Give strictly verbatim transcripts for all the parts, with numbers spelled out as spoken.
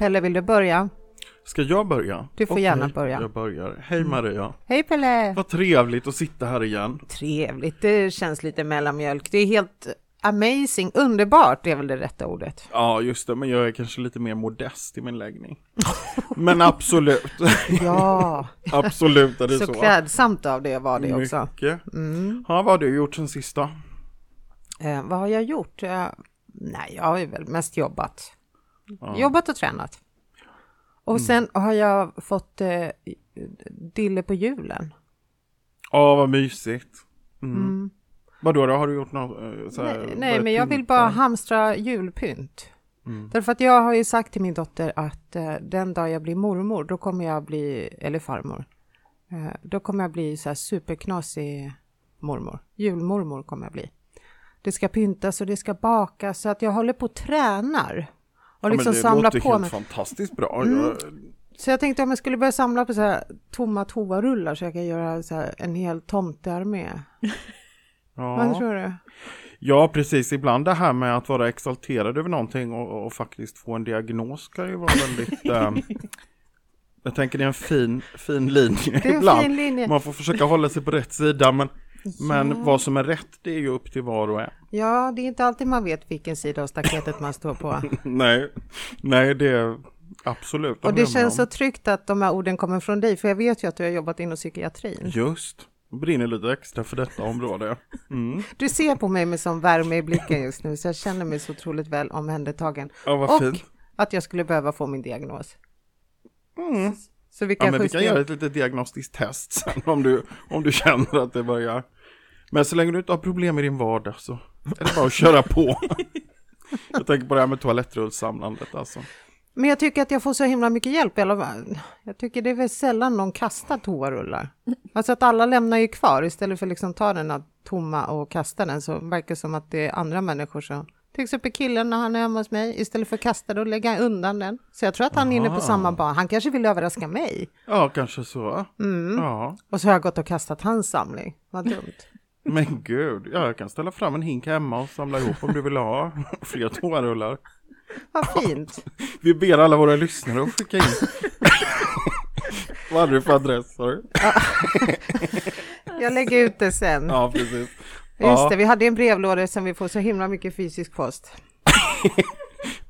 Pelle, vill du börja? Ska jag börja? Du får okay, gärna börja. Jag börjar. Hej Maria. Hej Pelle. Vad trevligt att sitta här igen. Trevligt, det känns lite mellanmjölk. Det är helt amazing, underbart är väl det rätta ordet. Ja, just det, men jag är kanske lite mer modest i min läggning. Men absolut. Ja. Absolut är det så. Så klädsamt av det var det också. Mycket. Mm. Ja, vad har du gjort sen sista? Eh, vad har jag gjort? Eh, nej, jag har väl mest jobbat. Ja. Jobbat och tränat. Och sen har jag fått eh, dille på julen. Ja, oh, vad mysigt. Mm. Mm. Vadå då? Har du gjort något? Eh, så här, nej, nej men pynta? Jag vill bara hamstra julpynt. Mm. Därför att jag har ju sagt till min dotter att eh, den dag jag blir mormor, då kommer jag bli, eller farmor, eh, då kommer jag bli så här superknasig mormor. Julmormor kommer jag bli. Det ska pyntas och det ska bakas, så att jag håller på och tränar. Och liksom ja, men det låter på helt mig. Fantastiskt bra. Mm. Jag... Så jag tänkte om jag skulle börja samla på så här tomma toarullar så jag kan göra så här en hel tomtearmé. Ja. Vad tror du? Ja, precis. Ibland det här med att vara exalterad över någonting och, och faktiskt få en diagnos kan ju vara väldigt... eh... Jag tänker det är en fin, fin linje ibland. Fin linje. Man får försöka hålla sig på rätt sida, men... Ja. Men vad som är rätt, det är ju upp till var och en. Ja, det är inte alltid man vet vilken sida av staketet man står på. Nej, nej, det är absolut. Och det känns så tryggt att de här orden kommer från dig, för jag vet ju att du har jobbat inom psykiatrin. Just, brinner lite extra för detta område. Mm. Du ser på mig med sån värme i blicken just nu, så jag känner mig så otroligt väl omhändertagen. Ja, vad och fint. Att jag skulle behöva få min diagnos. Mm. Så vi kan, ja, men vi kan göra ett litet diagnostiskt test sen om du, om du känner att det börjar. Men så länge du inte har problem i din vardag så är det bara att köra på. Jag tänker på det här med toalettrullsamlandet alltså. Men jag tycker att jag får så himla mycket hjälp. Jag tycker det är väl sällan någon kastar toarullar. Alltså att alla lämnar ju kvar istället för att liksom ta den här tomma och kasta den, så verkar det som att det är andra människor som... Till exempel killen när han är hemma hos mig. Istället för att kasta det och lägga undan den. Så jag tror att han Aha. är inne på samma barn. Han kanske vill överraska mig. Ja, kanske så. Mm. Ja. Och så har jag gått och kastat hans samling. Vad dumt. Men gud, ja, jag kan ställa fram en hink hemma och samla ihop om du vill ha fler toarullar. Vad fint. Vi ber alla våra lyssnare att skicka in. Vad hade du för adress? Jag lägger ut det sen. Ja, precis. Just det, vi hade en brevlåda som vi får så himla mycket fysisk post.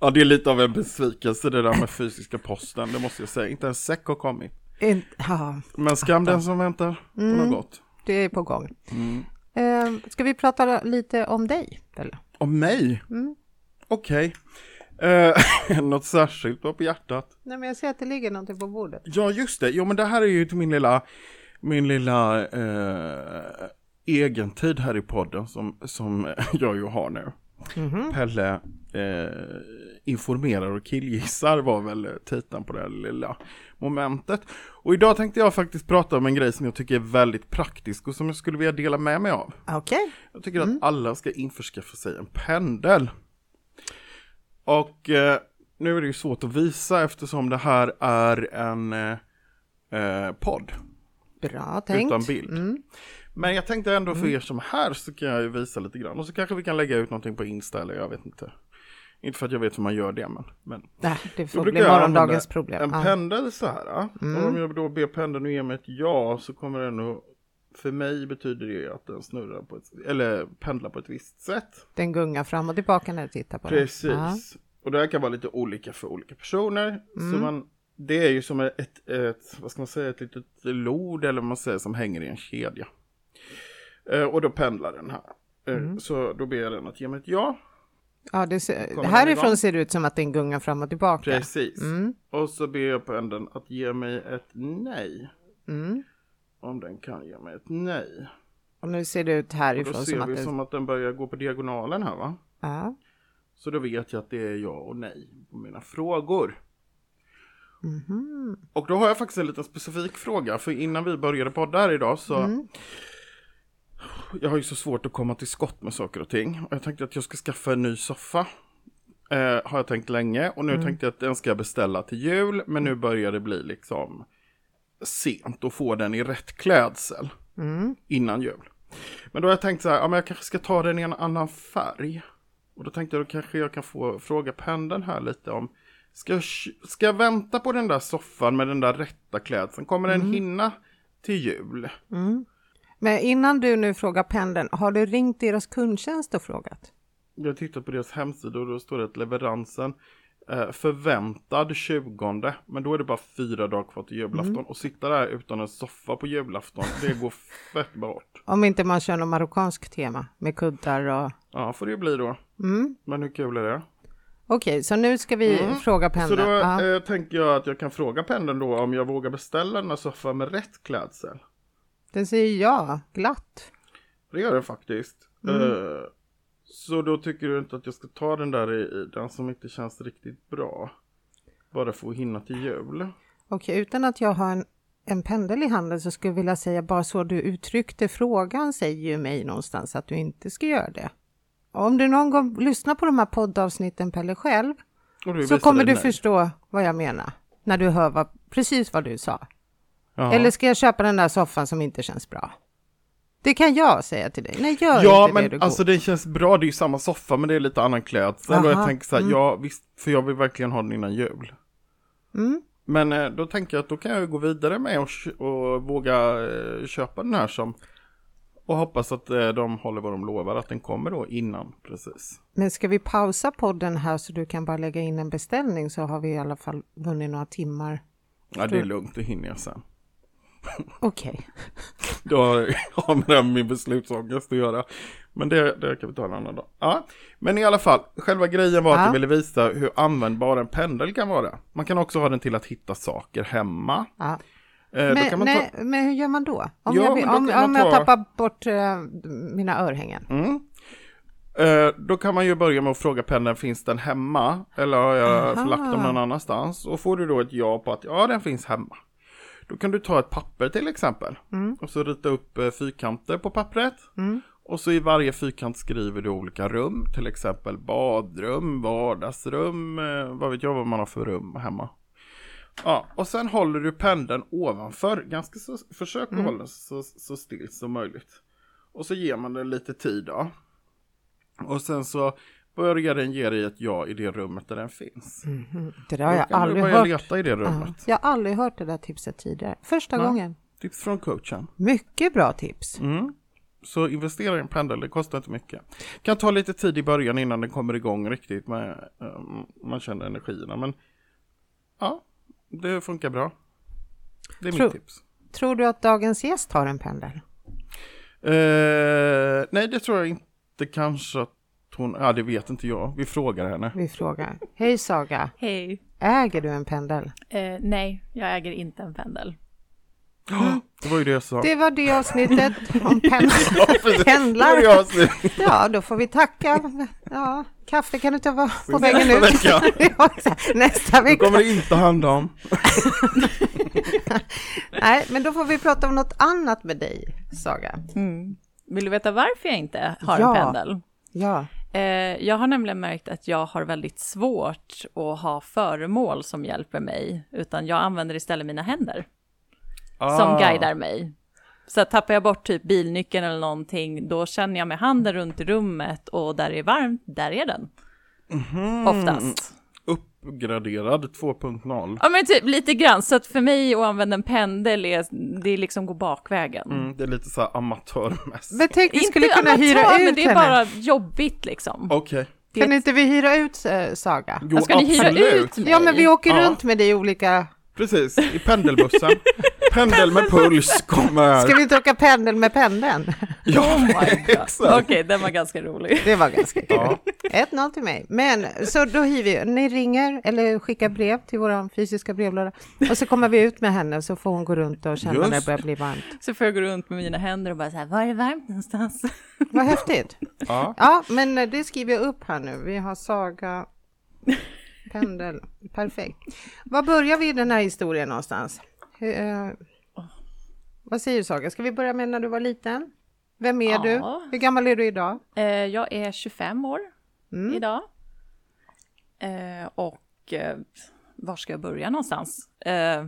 Ja, det är lite av en besvikelse det där med fysiska posten, det måste jag säga. Inte en säck har kommit. In, ja. Men skam den som väntar på mm, något gott. Det är på gång. Mm. Eh, ska vi prata lite om dig? Eller? Om mig? Mm. Okej. Okay. Eh, något särskilt på hjärtat? Nej, men jag ser att det ligger någonting på bordet. Ja, just det. Jo, men det här är ju till min lilla... Min lilla... Eh, egentid här i podden som, som jag ju har nu. Mm-hmm. Pelle eh, informerar och killgissar var väl titeln på det lilla momentet. Och idag tänkte jag faktiskt prata om en grej som jag tycker är väldigt praktisk och som jag skulle vilja dela med mig av. Okay. Jag tycker mm. att alla ska införskaffa sig en pendel. Och eh, nu är det ju svårt att visa eftersom det här är en eh, podd. Bra tänkt. Utan bild. Mm. Men jag tänkte ändå för er som är här så kan jag ju visa lite grann. Och så kanske vi kan lägga ut någonting på Insta eller jag vet inte. Inte för att jag vet hur man gör det, men... men. Nej, det får bli morgondagens problem. En ah. pendel så här. Mm. Och om jag då ber pendeln att ge mig ett ja så kommer den nog... För mig betyder det att den snurrar på ett... Eller pendlar på ett visst sätt. Den gungar fram och tillbaka när du tittar på den. Precis. Ah. Och det här kan vara lite olika för olika personer. Mm. Så man... Det är ju som ett, ett, vad ska man säga, ett litet lod eller vad man säger som hänger i en kedja. Eh, och då pendlar den här. Eh, mm. Så då ber jag den att ge mig ett ja. Ja, det ser, härifrån ser det ut som att den gungar fram och tillbaka. Precis. Mm. Och så ber jag pendeln att ge mig ett nej. Mm. Om den kan ge mig ett nej. Och nu ser det ut härifrån som att... Då ser som vi att det... som att den börjar gå på diagonalen här, va? Ja. Så då vet jag att det är ja och nej på mina frågor. Mm-hmm. Och då har jag faktiskt en liten specifik fråga. För innan vi började podda här idag så mm. jag har ju så svårt att komma till skott med saker och ting. Och jag tänkte att jag ska skaffa en ny soffa, eh, har jag tänkt länge. Och nu mm. tänkte jag att den ska jag beställa till jul. Men nu börjar det bli liksom sent att få den i rätt klädsel mm. innan jul. Men då har jag tänkt så här, ja, men jag kanske ska ta den i en annan färg. Och då tänkte jag att kanske jag kan få fråga pendeln här lite om Ska jag, ska jag vänta på den där soffan med den där rätta klädseln? Kommer mm. den hinna till jul? Mm. Men innan du nu frågar pendeln, har du ringt deras kundtjänst och frågat? Jag tittar på deras hemsida och då står det att leveransen eh, förväntad tjugonde. Men då är det bara fyra dagar kvar till julafton. Mm. Och sitta där utan en soffa på julafton, det går fett bort. Om inte man kör något marockansk tema med kuddar och... Ja, får det ju bli då. Mm. Men hur kul är det? Okej, så nu ska vi mm. fråga pendeln. Så då eh, tänker jag att jag kan fråga pendeln då om jag vågar beställa den här soffan med rätt klädsel. Den säger ja, glatt. Det gör den faktiskt. Mm. Eh, så då tycker du inte att jag ska ta den där i, i den som inte känns riktigt bra. Bara för att hinna till jul. Okej, utan att jag har en, en pendel i handen så skulle jag vilja säga bara så du uttryckte frågan säger ju mig någonstans att du inte ska göra det. Om du någon gång lyssnar på de här poddavsnitten Pelle själv så kommer du nej. förstå vad jag menar. När du hör vad, precis vad du sa. Jaha. Eller ska jag köpa den där soffan som inte känns bra? Det kan jag säga till dig. Nej, gör ja, inte men det du går. Alltså det känns bra. Det är ju samma soffa men det är lite annan klädsel. Och jag tänker så här, mm. ja visst. För jag vill verkligen ha den innan jul. Mm. Men då tänker jag att då kan jag gå vidare med och, och våga köpa den här som... Och hoppas att de håller vad de lovar, att den kommer då innan, precis. Men ska vi pausa podden här så du kan bara lägga in en beställning så har vi i alla fall vunnit några timmar. Ja, det är lugnt, det hinner jag sen. Okej. Okay. Då har man det min beslutsångest att göra. Men det, det kan vi ta en annan dag. Ja. Men i alla fall, själva grejen var att ja. jag ville visa hur användbar en pendel kan vara. Man kan också ha den till att hitta saker hemma. Ja. Eh, men, ta... nej, men hur gör man då? Om, ja, jag, vill, om, om ta... jag tappar bort eh, mina örhängen. Mm. Eh, då kan man ju börja med att fråga pendeln, finns den hemma? Eller har jag förlagt dem någon annanstans? Och får du då ett ja på att ja, den finns hemma. Då kan du ta ett papper till exempel. Mm. Och så rita upp eh, fyrkanter på pappret. Mm. Och så i varje fyrkant skriver du olika rum. Till exempel badrum, vardagsrum. Eh, vad vet jag vad man har för rum hemma. Ja, och sen håller du pendeln ovanför. Ganska så, försök att mm. hålla den så, så still som möjligt. Och så ger man den lite tid då. Och sen så börjar den ge dig ett ja i det rummet där den finns. Mm. Det där har jag aldrig hört. Leta i det rummet. Uh, jag har aldrig hört det där tipset tidigare. Första Nej, gången. Tips från coachen. Mycket bra tips. Mm. Så investera i en pendel, det kostar inte mycket. Kan ta lite tid i början innan den kommer igång riktigt. Med, um, man känner energierna, men ja. Det funkar bra. Det är tror, mitt tips. Tror du att dagens gäst har en pendel? Eh, nej, det tror jag inte. Kanske att hon... Ja, det vet inte jag. Vi frågar henne. Vi frågar. Hej Saga. Hej. Äger du en pendel? Eh, nej, jag äger inte en pendel. Mm. Det var ju det jag sa. Det var det avsnittet om pendlar. Pendlar. Det var det avsnittet. Ja, då får vi tacka. Ja, kaffe kan du ta vara på vägen ut. Vecka. Nästa vecka. Då kommer det inte handla om. Nej, men då får vi prata om något annat med dig, Saga. Mm. Vill du veta varför jag inte har ja. en pendel? Ja. Jag har nämligen märkt att jag har väldigt svårt att ha föremål som hjälper mig. Utan jag använder istället mina händer. Som guidar mig. Så tappar jag bort typ bilnyckeln eller någonting, då känner jag med handen runt rummet och där det är varmt, där är den. Mm-hmm. Oftast. Uppgraderad två punkt noll. Ja men typ lite grann. Så att för mig att använda en pendel är, det är liksom gå bakvägen. Mm, det är lite så här amatörmässigt. Men tänk, vi skulle inte kunna amatör, hyra ut men det är henne. Bara jobbigt liksom. Okej. Okay. Kan det... inte vi hyra ut äh, Saga? Jo, ska ni hyra ut mig? Ja men vi åker ja. runt med dig i olika... Precis, i pendelbussen. Pendel med puls kommer. Ska vi inte åka pendel med pendeln? Ja, oh my God. Okej, okay, den var ganska rolig. Det var ganska kul. Ja. Ett noll till mig. Men så då hiver ni ringer eller skickar brev till vår fysiska brevlåda. Och så kommer vi ut med henne så får hon gå runt och känna när det börjar bli varmt. Så får jag gå runt med mina händer och bara så här, var är det varmt någonstans? Vad häftigt. Ja. Ja, men det skriver jag upp här nu. Vi har Saga... Pendel, perfekt. Var börjar vi den här historien någonstans? Eh, vad säger du Saga? Ska vi börja med när du var liten? Vem är ja. du? Hur gammal är du idag? Eh, jag är tjugofem år mm. idag. Eh, och eh, var ska jag börja någonstans? Eh,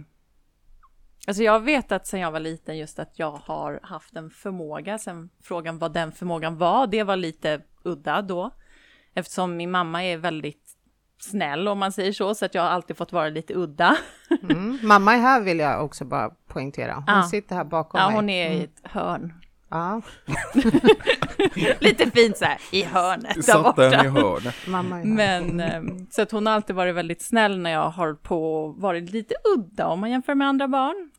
alltså jag vet att sen jag var liten just att jag har haft en förmåga. Sen frågan vad den förmågan var, det var lite udda då. Eftersom min mamma är väldigt snäll om man säger så, så att jag har alltid fått vara lite udda. Mm. Mamma är här, vill jag också bara poängtera. Hon ja. sitter här bakom ja, mig. Ja, hon är mm. i ett hörn. Ja. Lite fint så här, i hörnet där borta. I hörnet. Mamma är här. Men, så att hon har alltid varit väldigt snäll när jag har på varit lite udda om man jämför med andra barn.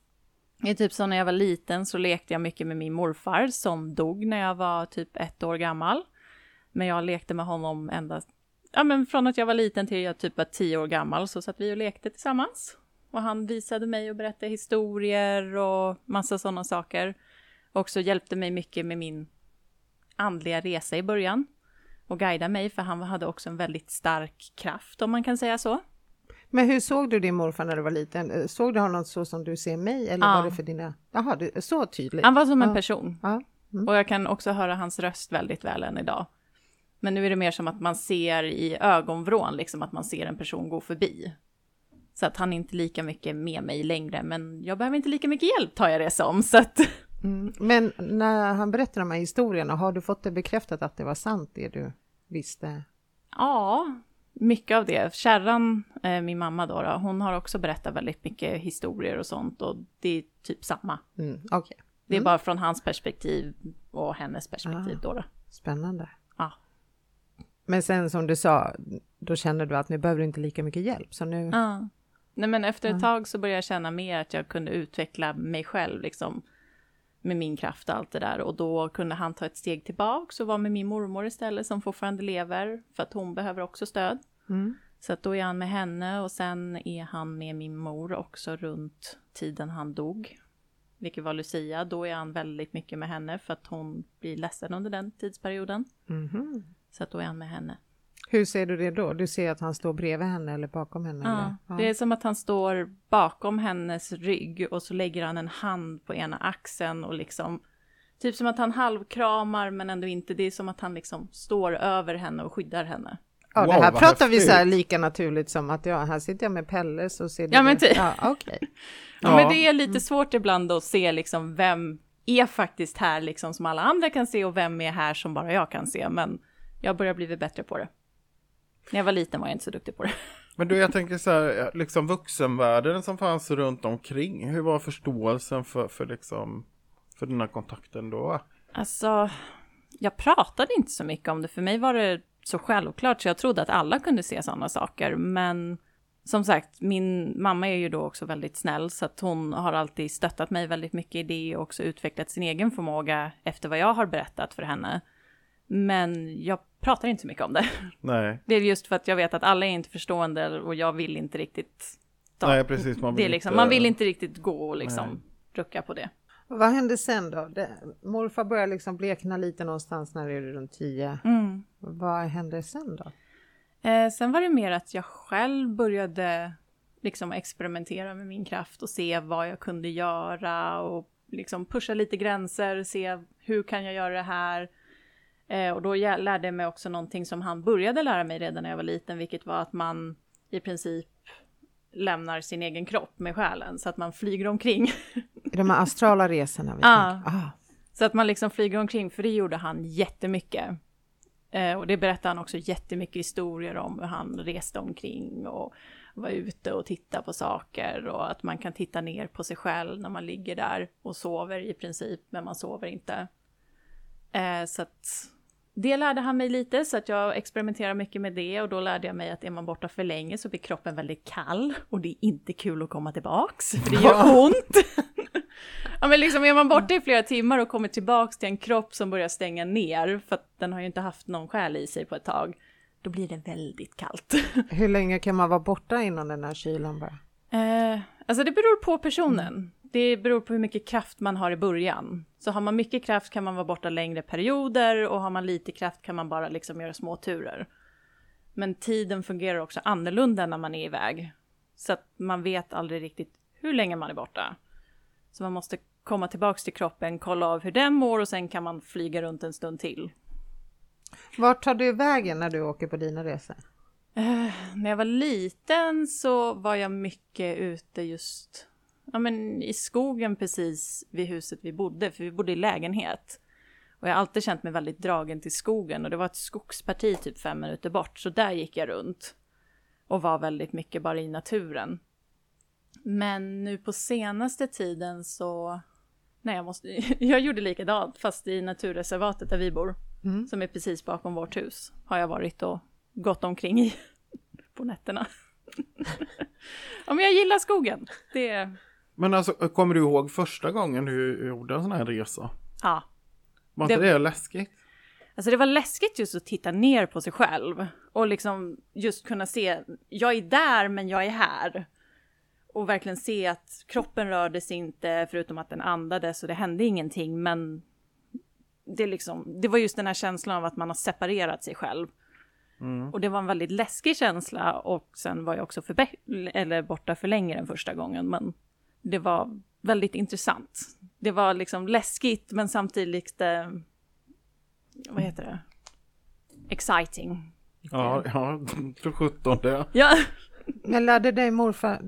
Det är typ så när jag var liten så lekte jag mycket med min morfar som dog när jag var typ ett år gammal. Men jag lekte med honom endast ja, men från att jag var liten till jag typ var tio år gammal, så satt vi och lekte tillsammans. Och han visade mig och berättade historier och massa sådana saker. Och så hjälpte mig mycket med min andliga resa i början. Och guidade mig, för han hade också en väldigt stark kraft, om man kan säga så. Men hur såg du din morfar när du var liten? Såg du honom så som du ser mig? Eller ja. var det för dina... Jaha, du... så tydligt. Han var som en ja. person. Ja. Mm. Och jag kan också höra hans röst väldigt väl än idag. Men nu är det mer som att man ser i ögonvrån, liksom att man ser en person gå förbi. Så att han är inte lika mycket med mig längre. Men jag behöver inte lika mycket hjälp, tar jag det som. Så att... Mm. Men när han berättar de här historierna, har du fått det bekräftat att det var sant det du visste? Ja, mycket av det. Kärran, eh, min mamma då, då, hon har också berättat väldigt mycket historier och sånt. Och det är typ samma. Mm. Okay. Mm. Det är bara från hans perspektiv och hennes perspektiv ah, då, då. Spännande. Ja. Men sen som du sa, då känner du att nu behöver du inte lika mycket hjälp. Så nu... ah. Nej, men efter ett ah. tag så började jag känna mer att jag kunde utveckla mig själv liksom. Med min kraft och allt det där. Och då kunde han ta ett steg tillbaka och vara med min mormor istället, som fortfarande lever. För att hon behöver också stöd. Mm. Så att då är han med henne. Och sen är han med min mor också runt tiden han dog. Vilket var Lucia. Då är han väldigt mycket med henne. För att hon blir ledsen under den tidsperioden. Mm. Så att då är han med henne. Hur ser du det då? Du ser att han står bredvid henne eller bakom henne? Ja, eller? Ja. Det är som att han står bakom hennes rygg och så lägger han en hand på ena axeln och liksom, typ som att han halvkramar men ändå inte. Det är som att han liksom står över henne och skyddar henne. Ja, wow, det här pratar häftigt. Vi så här lika naturligt som att jag, här sitter jag med Pelle så ser det. Ja, men, ty- ja, okay. ja. Ja, men det är lite svårt ibland att se liksom vem är faktiskt här liksom som alla andra kan se och vem är här som bara jag kan se. Men jag börjar bli bättre på det. När jag var liten var jag inte så duktig på det. Men då jag tänker så här, liksom vuxenvärlden som fanns runt omkring. Hur var förståelsen för, för, liksom, för den här kontakten då? Alltså, jag pratade inte så mycket om det. För mig var det så självklart så jag trodde att alla kunde se sådana saker. Men som sagt, min mamma är ju då också väldigt snäll. Så att hon har alltid stöttat mig väldigt mycket i det. Och också utvecklat sin egen förmåga efter vad jag har berättat för henne. Men jag pratar inte så mycket om det. Nej. Det är just för att jag vet att alla är inte förstående och jag vill inte riktigt ta. Nej, precis, man vill det liksom, inte... man vill inte riktigt gå och liksom nej. Rucka på det. Vad hände sen då? Det, morfar började liksom blekna lite någonstans när det är runt tio. Mm. Vad hände sen då? Eh, sen var det mer att jag själv började liksom experimentera med min kraft och se vad jag kunde göra och liksom pusha lite gränser, se hur kan jag göra det här? Och då lärde jag mig också någonting som han började lära mig redan när jag var liten. Vilket var att man i princip lämnar sin egen kropp med själen. Så att man flyger omkring. I de här astrala resorna. Ja, ah. Så att man liksom flyger omkring. För det gjorde han jättemycket. Eh, och det berättade han också jättemycket historier om. Hur han reste omkring och var ute och tittade på saker. Och att man kan titta ner på sig själv när man ligger där och sover i princip. Men man sover inte. Eh, så att... Det lärde han mig lite så att jag experimenterar mycket med det och då lärde jag mig att är man borta för länge så blir kroppen väldigt kall och det är inte kul att komma tillbaks för det gör ont. Ja, men liksom är man borta i flera timmar och kommer tillbaks till en kropp som börjar stänga ner för att den har ju inte haft någon själ i sig på ett tag, då blir det väldigt kallt. Hur länge kan man vara borta innan den här kylan bara? Eh, alltså det beror på personen. Det beror på hur mycket kraft man har i början. Så har man mycket kraft kan man vara borta längre perioder. Och har man lite kraft kan man bara liksom göra små turer. Men tiden fungerar också annorlunda när man är iväg. Så att man vet aldrig riktigt hur länge man är borta. Så man måste komma tillbaka till kroppen, kolla av hur den mår. Och sen kan man flyga runt en stund till. Vart tar du vägen när du åker på dina resor? Uh, när jag var liten så var jag mycket ute just... Ja, men i skogen precis vid huset vi bodde, för vi bodde i lägenhet. Och jag har alltid känt mig väldigt dragen till skogen och det var ett skogsparti typ fem minuter bort, så där gick jag runt. och var väldigt mycket bara i naturen. Men nu på senaste tiden så... Nej, jag, måste, jag gjorde likadant fast i naturreservatet där vi bor. Mm. Som är precis bakom vårt hus. Har jag varit och gått omkring i på nätterna. Ja, men jag gillar skogen. Det... Men alltså, kommer du ihåg första gången du gjorde en sån här resa? Ja. Var inte det, det läskigt? Alltså det var läskigt just att titta ner på sig själv. Och liksom just kunna se, jag är där men jag är här. Och verkligen se att kroppen rörde sig inte förutom att den andades och det hände ingenting. Men det, liksom, det var just den här känslan av att man har separerat sig själv. Mm. Och det var en väldigt läskig känsla och sen var jag också förbe- eller borta för längre än första gången. Men det var väldigt intressant. Det var liksom läskigt men samtidigt, eh, vad heter det? Exciting. Ja, ja, sjutton det. Ja. Men lärde dig morfar,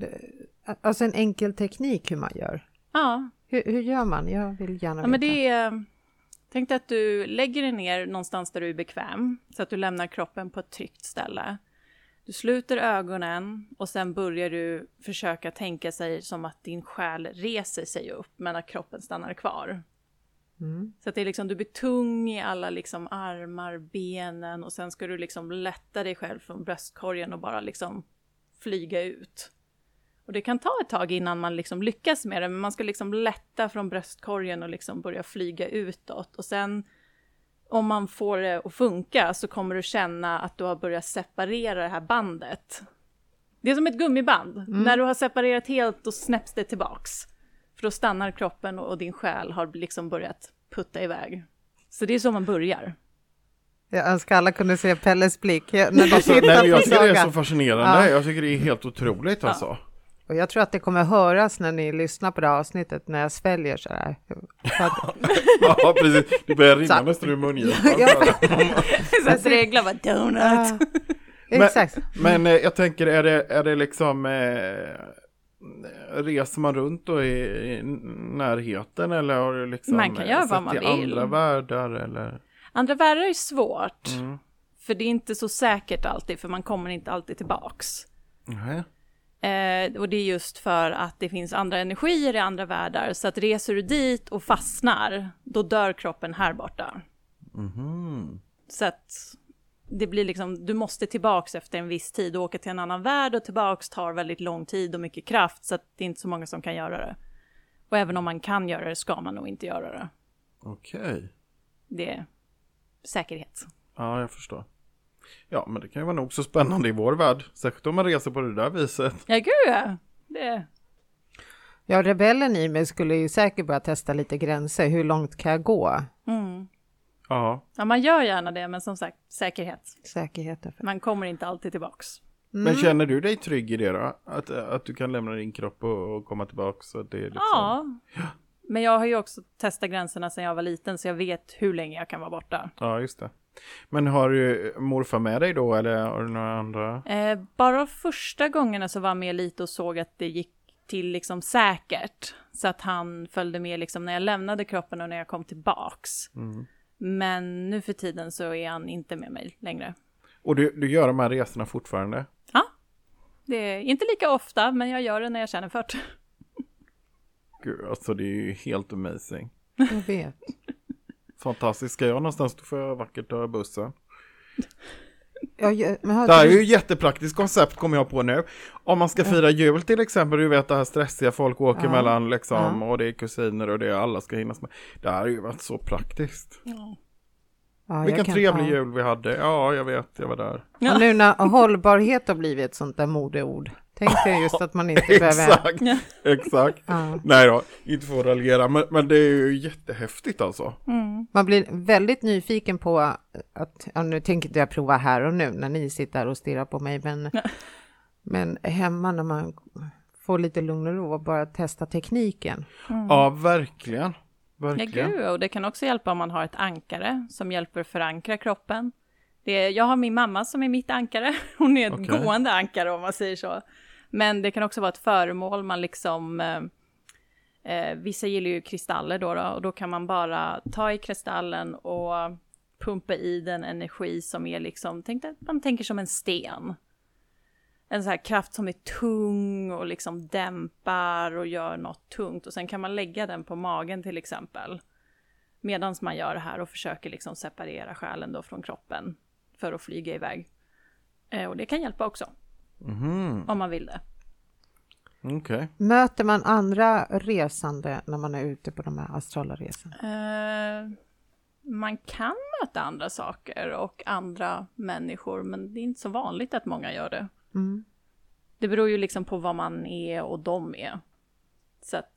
alltså en enkel teknik hur man gör? Ja. Hur, hur gör man? Jag vill gärna ja, veta. Men det är... Tänk dig att du lägger dig ner någonstans där du är bekväm. Så att du lämnar kroppen på ett tryggt ställe. Du sluter ögonen och sen börjar du försöka tänka sig som att din själ reser sig upp. Men att kroppen stannar kvar. Mm. Så att det är liksom, du blir tung i alla liksom armar, benen. Och sen ska du liksom lätta dig själv från bröstkorgen och bara liksom flyga ut. Och det kan ta ett tag innan man liksom lyckas med det. Men man ska liksom lätta från bröstkorgen och liksom börja flyga utåt. Och sen om man får det att funka så kommer du känna att du har börjat separera det här bandet. Det är som ett gummiband. Mm. När du har separerat helt då snäpps det tillbaks. För då stannar kroppen och din själ har liksom börjat putta iväg. Så det är så man börjar. Jag önskar alla kunde se Pelles blick. När alltså, nej, jag tycker det är så fascinerande. Ja. Jag tycker det är helt otroligt alltså. Ja. Och jag tror att det kommer höras när ni lyssnar på det här avsnittet när jag sväljer så här. Ja, precis. Du börjar rinna nästan ur munnen. Så att regla var donut. Ja, exakt. Men, men jag tänker, är det, är det liksom... Eh, reser man runt då i, i närheten? Eller har du liksom... Man kan göra vad man vill. Andra världar eller... Andra världar är svårt. Mm. För det är inte så säkert alltid. För man kommer inte alltid tillbaks. Nej. Eh, och det är just för att det finns andra energier i andra världar. Så att reser du dit och fastnar, då dör kroppen här borta. Mm-hmm. Så att det blir liksom, du måste tillbaks efter en viss tid och åka till en annan värld. Och tillbaks tar väldigt lång tid och mycket kraft. Så att det är inte så många som kan göra det. Och även om man kan göra det ska man nog inte göra det. Okej. Okay. Det är säkerhet. Ja, jag förstår. Ja, men det kan ju vara nog så spännande i vår värld. Särskilt om man reser på det där viset. Ja, gud det. Ja, rebellen i mig skulle ju säkert börja testa lite gränser. Hur långt kan jag gå? Mm. Ja. Ja, man gör gärna det, men som sagt, säkerhet. Säkerhet. Man kommer inte alltid tillbaks. Mm. Men känner du dig trygg i det då? Att, att du kan lämna din kropp och, och komma tillbaks? Så det är liksom... Ja. Ja, men jag har ju också testat gränserna sedan jag var liten. Så jag vet hur länge jag kan vara borta. Ja, just det. Men har du morfar med dig då eller har du några andra? Eh, bara första gångerna så var jag med lite och såg att det gick till liksom säkert. Så att han följde med liksom när jag lämnade kroppen och när jag kom tillbaks. Mm. Men nu för tiden så är han inte med mig längre. Och du, du gör de här resorna fortfarande? Ja, det är inte lika ofta men jag gör det när jag känner för det. Gud, alltså det är ju helt amazing. Jag vet. Fantastiskt. Ska jag någonstans då får jag vackert ta bussen. Ja, men det här är ju ett jättepraktiskt koncept kommer jag på nu. Om man ska fira jul till exempel. Du vet det här stressiga folk åker ja. mellan liksom, ja. och det är kusiner och det är alla ska hinnas med. Det här har ju varit så praktiskt. Ja. Ja, vilken kan, trevlig ja. jul vi hade. Ja, jag vet. Jag var där. Ja. Och nu när hållbarhet har blivit ett sånt där modeord. Tänk dig just att man inte behöver... Exakt, ja. exakt. Ja. Nej då, inte får raljera. Men, men det är ju jättehäftigt alltså. Mm. Man blir väldigt nyfiken på att... Ja, nu tänker inte jag prova här och nu när ni sitter här och stirrar på mig. Men, ja. men hemma när man får lite lugn och ro och bara testa tekniken. Mm. Ja, verkligen. Verkligen. Ja, gud, och det kan också hjälpa om man har ett ankare som hjälper att förankra kroppen. Det är, jag har min mamma som är mitt ankare. Hon är ett okay. gående ankare om man säger så. Men det kan också vara ett föremål. Man liksom, eh, vissa gillar ju kristaller då, då. Och då kan man bara ta i kristallen och pumpa i den energi som är liksom... Tänk att man tänker som en sten. en så här kraft som är tung och liksom dämpar och gör något tungt. Och sen kan man lägga den på magen till exempel. Medan man gör det här och försöker liksom separera själen då från kroppen för att flyga iväg. Eh, och det kan hjälpa också. Mm. Om man vill det. Okay. Möter man andra resande när man är ute på de här astrala resorna? Eh, man kan möta andra saker och andra människor, men det är inte så vanligt att många gör det. Mm. Det beror ju liksom på vad man är och de är. Så att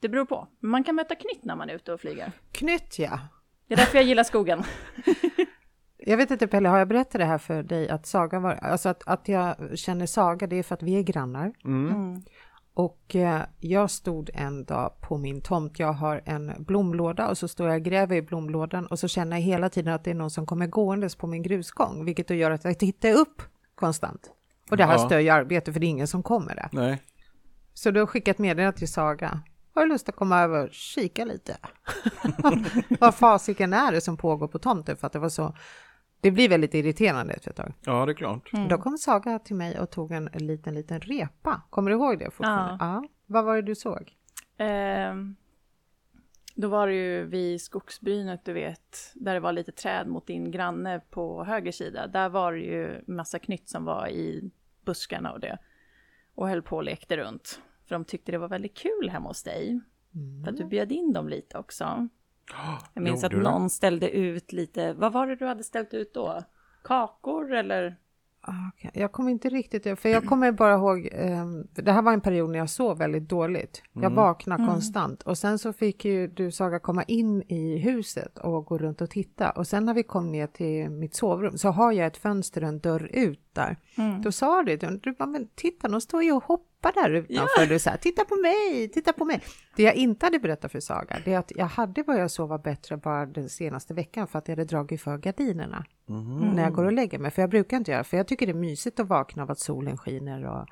det beror på. Man kan möta knytt när man är ute och flyger. Knytt, ja. Det är därför jag gillar skogen. Jag vet inte, Pelle, har jag berättat det här för dig att Saga var, alltså att, att jag känner Saga, det är för att vi är grannar. Mm. Mm. Och eh, jag stod en dag på min tomt. Jag har en blomlåda och så står jag och gräver i blomlådan och så känner jag hela tiden att det är någon som kommer gåendes på min grusgång, vilket då gör att jag tittar upp konstant. Och det här ja. stör ju arbete för det är ingen som kommer där. Nej. Så då har jag skickat meddelande till Saga. Har du lust att komma över och kika lite? Vad fasiken är det som pågår på tomten? För att det var så... Det blir väldigt irriterande efter ett tag. Ja, det är klart. Mm. Då kom Saga till mig och tog en liten, liten repa. Kommer du ihåg det fortfarande? Ja. Ja. Vad var det du såg? Eh, då var det ju vid skogsbrynet, du vet. Där det var lite träd mot din granne på höger sida. Där var det ju massa knytt som var i buskarna och det. Och höll på och lekte runt. För de tyckte det var väldigt kul hemma hos dig. Mm. För att du bjöd in dem lite också. Jag minns jo, att någon det. ställde ut lite... Vad var det du hade ställt ut då? Kakor eller... Okay. Jag kommer inte riktigt... För jag kommer bara ihåg... Um, det här var en period när jag sov väldigt dåligt. Mm. Jag vaknade mm. konstant. Och sen så fick ju du, Saga, komma in i huset och gå runt och titta. Och sen när vi kom ner till mitt sovrum så har jag ett fönster och en dörr ut där. Mm. Då sa du, du bara, men titta, de står ju och hoppar där utanför. Ja. Du sa, titta på mig, titta på mig. Det jag inte hade berättat för Saga, det är att jag hade börjat sova bättre bara den senaste veckan för att jag hade dragit för gardinerna. Mm. När jag går och lägger mig, för jag brukar inte göra, för jag tycker det är mysigt att vakna av att solen skiner och,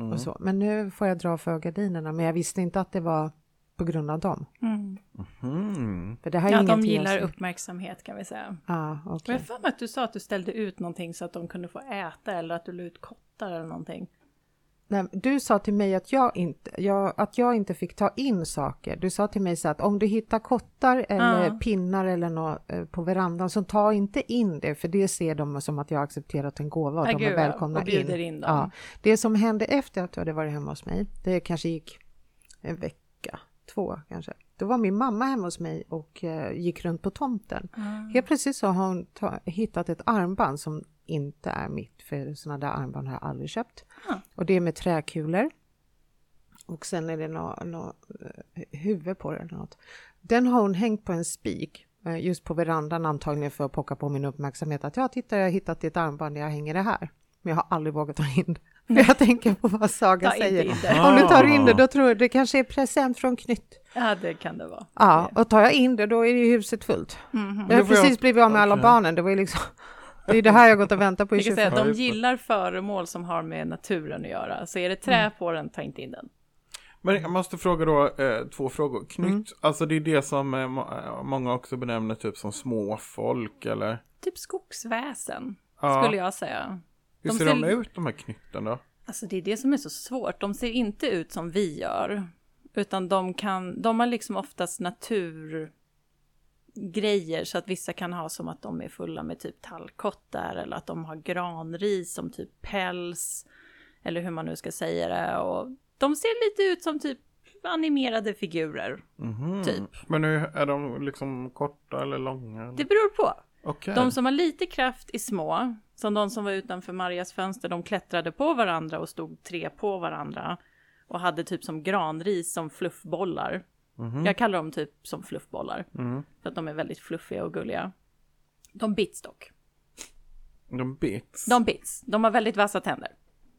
mm. och så. Men nu får jag dra för gardinerna, men jag visste inte att det var på grund av dem. Mm. Mm. För det här ja, de gillar jag... uppmärksamhet kan vi säga. Ah, okay. Men för mig att du sa att du ställde ut någonting så att de kunde få äta eller att du la ut kottar eller någonting. Nej, du sa till mig att jag, inte, jag, att jag inte fick ta in saker. Du sa till mig så att om du hittar kottar eller ja. pinnar eller något på verandan så ta inte in det. För det ser de som att jag har accepterat en gåva och Ay, de gud, är välkomna och bjuder in. in dem. Ja. Det som hände efter att du hade varit hemma hos mig, det kanske gick en vecka. Två kanske. Då var min mamma hemma hos mig och eh, gick runt på tomten. Mm. Helt precis så har hon ta- hittat ett armband som inte är mitt. För sådana där armband har jag aldrig köpt. Mm. Och det är med träkulor. Och sen är det något nå, huvud på det eller något. Den har hon hängt på en spik. Eh, just på verandan antagligen för att pocka på min uppmärksamhet. Att jag tittar, jag har hittat ett armband där jag hänger det här. Men jag har aldrig vågat ta in det. För jag tänker på vad Saga säger. Inte. Om du tar in det, då tror jag det kanske är present från knytt. Ja, det kan det vara. Ja, och tar jag in det, då är det huset fullt. Mm-hmm. Jag har precis jag... blivit av med alla okay. barnen. Det var liksom... Det är det här jag gått och väntat på i tjugofem år. De gillar föremål som har med naturen att göra. Så är det trä på den, ta inte in den. Men jag måste fråga då eh, två frågor. Knytt, mm. alltså det är det som eh, många också benämner typ som småfolk, eller? Typ skogsväsen, ja. skulle jag säga. Hur de ser de ut, de här knytten då? Alltså det är det som är så svårt. De ser inte ut som vi gör. Utan de kan, de har liksom oftast naturgrejer. Så att vissa kan ha som att de är fulla med typ tallkottar. Eller att de har granris som typ päls. Eller hur man nu ska säga det. Och de ser lite ut som typ animerade figurer. Mm-hmm. Typ. Men nu är de liksom korta eller långa? Eller? Det beror på. Okay. De som har lite kraft är små. Som de som var utanför Marias fönster, de klättrade på varandra och stod tre på varandra. Och hade typ som granris som fluffbollar. Mm-hmm. Jag kallar dem typ som fluffbollar. Mm. För att de är väldigt fluffiga och gulliga. De bits dock. De bits? De bits. De har väldigt vassa tänder.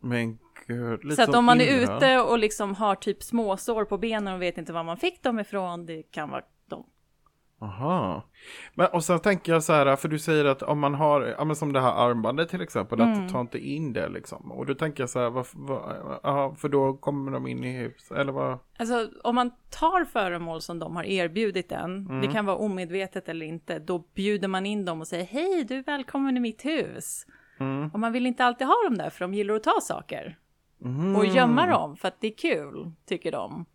Men gud. Lite så att om man är innan. ute och liksom har typ småsår på benen och vet inte var man fick dem ifrån, det kan vara de. Aha. Men och så tänker jag så här, för du säger att om man har, ja, men som det här armbandet till exempel, mm. att ta inte in det liksom. Och då tänker jag så här, vad, vad, för då kommer de in i hus, eller vad? Alltså om man tar föremål som de har erbjudit en, mm. det kan vara omedvetet eller inte, då bjuder man in dem och säger, hej, du är välkommen i mitt hus. Mm. Och man vill inte alltid ha dem där för de gillar att ta saker. Mm. Och gömma dem för att det är kul, tycker de.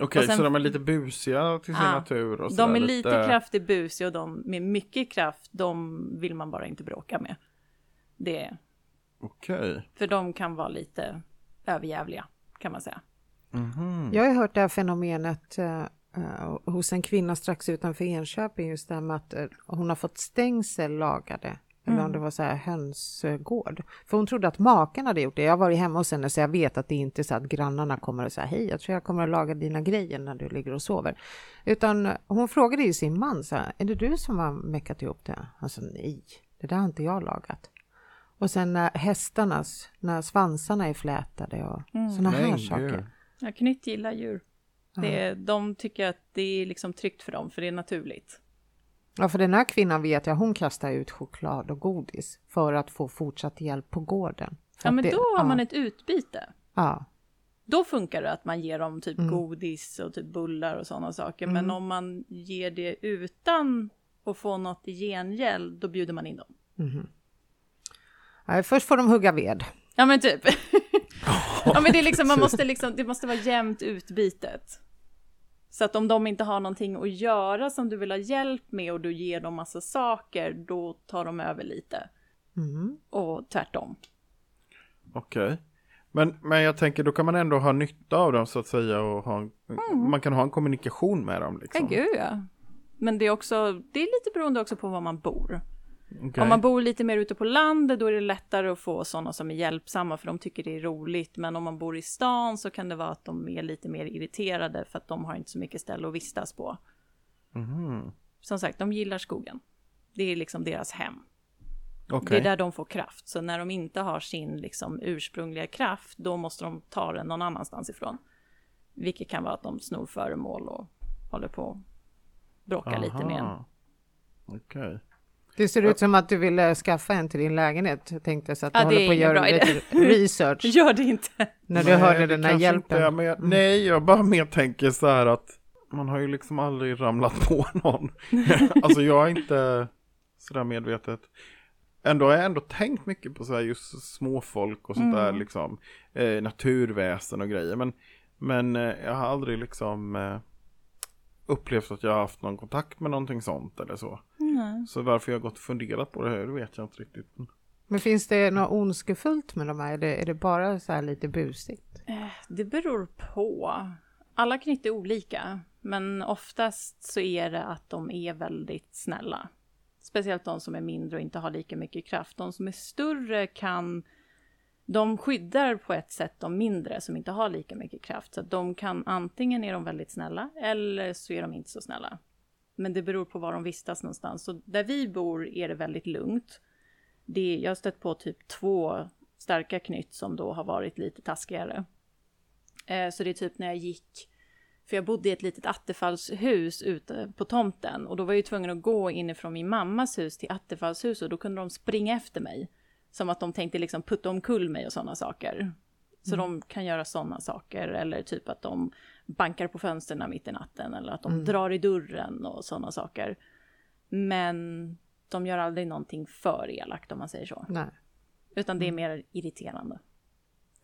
Okej, okay, så de är lite busiga till sin ah, natur. Och de är lite, lite kraftigt busiga och de med mycket kraft, de vill man bara inte bråka med. Det är... Okej. Okay. För de kan vara lite överjävliga, kan man säga. Mm-hmm. Jag har hört det här fenomenet uh, hos en kvinna strax utanför Enköping, just det med att uh, hon har fått stängsel lagade. Mm. Eller om det var så här hönsgård. För hon trodde att maken hade gjort det. Jag har varit hemma hos henne så jag vet att det inte är så att grannarna kommer och säger hej, jag tror jag kommer att laga dina grejer när du ligger och sover. Utan hon frågade ju sin man så här, är det du som har mäckat ihop det? Han sa nej, det där har inte jag lagat. Och sen när hästarnas, när svansarna är flätade och mm. sådana här nej, saker. Djur. Ja, Knytt gillar djur. Det är, de tycker att det är liksom tryggt för dem för det är naturligt. Ja, för den här kvinnan vet jag, hon kastar ut choklad och godis för att få fortsatt hjälp på gården. För ja, men det, då har ja. man ett utbyte. Ja. Då funkar det att man ger dem typ mm. godis och typ bullar och sådana saker. Mm. Men om man ger det utan att få något i gengäld, då bjuder man in dem. Mm. Ja, först får de hugga ved. Ja, men typ. ja, men det, är liksom, man måste liksom, det måste vara jämnt utbytet. Så att om de inte har någonting att göra som du vill ha hjälp med och du ger dem massa saker, då tar de över lite. Mm. Och tvärtom. Okej. Okay. Men, men jag tänker, då kan man ändå ha nytta av dem så att säga. Och ha en, mm. man kan ha en kommunikation med dem. Liksom. Ja, gud ja. Men det är, också, det är lite beroende också på var man bor. Okay. Om man bor lite mer ute på landet, då är det lättare att få sådana som är hjälpsamma för de tycker det är roligt. Men om man bor i stan så kan det vara att de är lite mer irriterade för att de har inte så mycket ställe att vistas på. Mm. Som sagt, de gillar skogen. Det är liksom deras hem. Okay. Det är där de får kraft. Så när de inte har sin liksom, ursprungliga kraft, då måste de ta den någon annanstans ifrån. Vilket kan vara att de snor föremål och håller på att bråka Aha. lite med en. Okej. Okay. Det ser ut som att du ville skaffa en till din lägenhet. Jag tänkte så att du ja, håller på att göra lite research. Gör det inte. När du nej, hörde den här hjälpen. Inte, jag, nej, jag bara mer tänker så här att man har ju liksom aldrig ramlat på någon. alltså jag är inte sådär medvetet. Ändå har jag ändå tänkt mycket på så här just småfolk och sånt mm. där liksom. Eh, naturväsen och grejer. Men, men eh, jag har aldrig liksom... Eh, upplevt att jag har haft någon kontakt med någonting sånt eller så. Nej. Så varför jag har gått och funderat på det här, det vet jag inte riktigt. Men finns det något ondskefullt med de här? Är det, är det bara så här lite busigt? Det beror på. Alla knytt är olika. Men oftast så är det att de är väldigt snälla. Speciellt de som är mindre och inte har lika mycket kraft. De som är större kan... De skyddar på ett sätt de mindre som inte har lika mycket kraft. Så att de kan, antingen är de väldigt snälla eller så är de inte så snälla. Men det beror på var de vistas någonstans. Så där vi bor är det väldigt lugnt. Det, jag har stött på typ två starka knytt som då har varit lite taskigare. Eh, så det är typ när jag gick, för jag bodde i ett litet attefallshus ute på tomten. Och då var jag ju tvungen att gå inifrån min mammas hus till attefallshus och då kunde de springa efter mig. Som att de tänkte liksom putta omkull mig och sådana saker. Så mm. de kan göra sådana saker. Eller typ att de bankar på fönsterna mitt i natten. Eller att de mm. drar i dörren och sådana saker. Men de gör aldrig någonting för elakt om man säger så. Nej. Utan det är mer irriterande.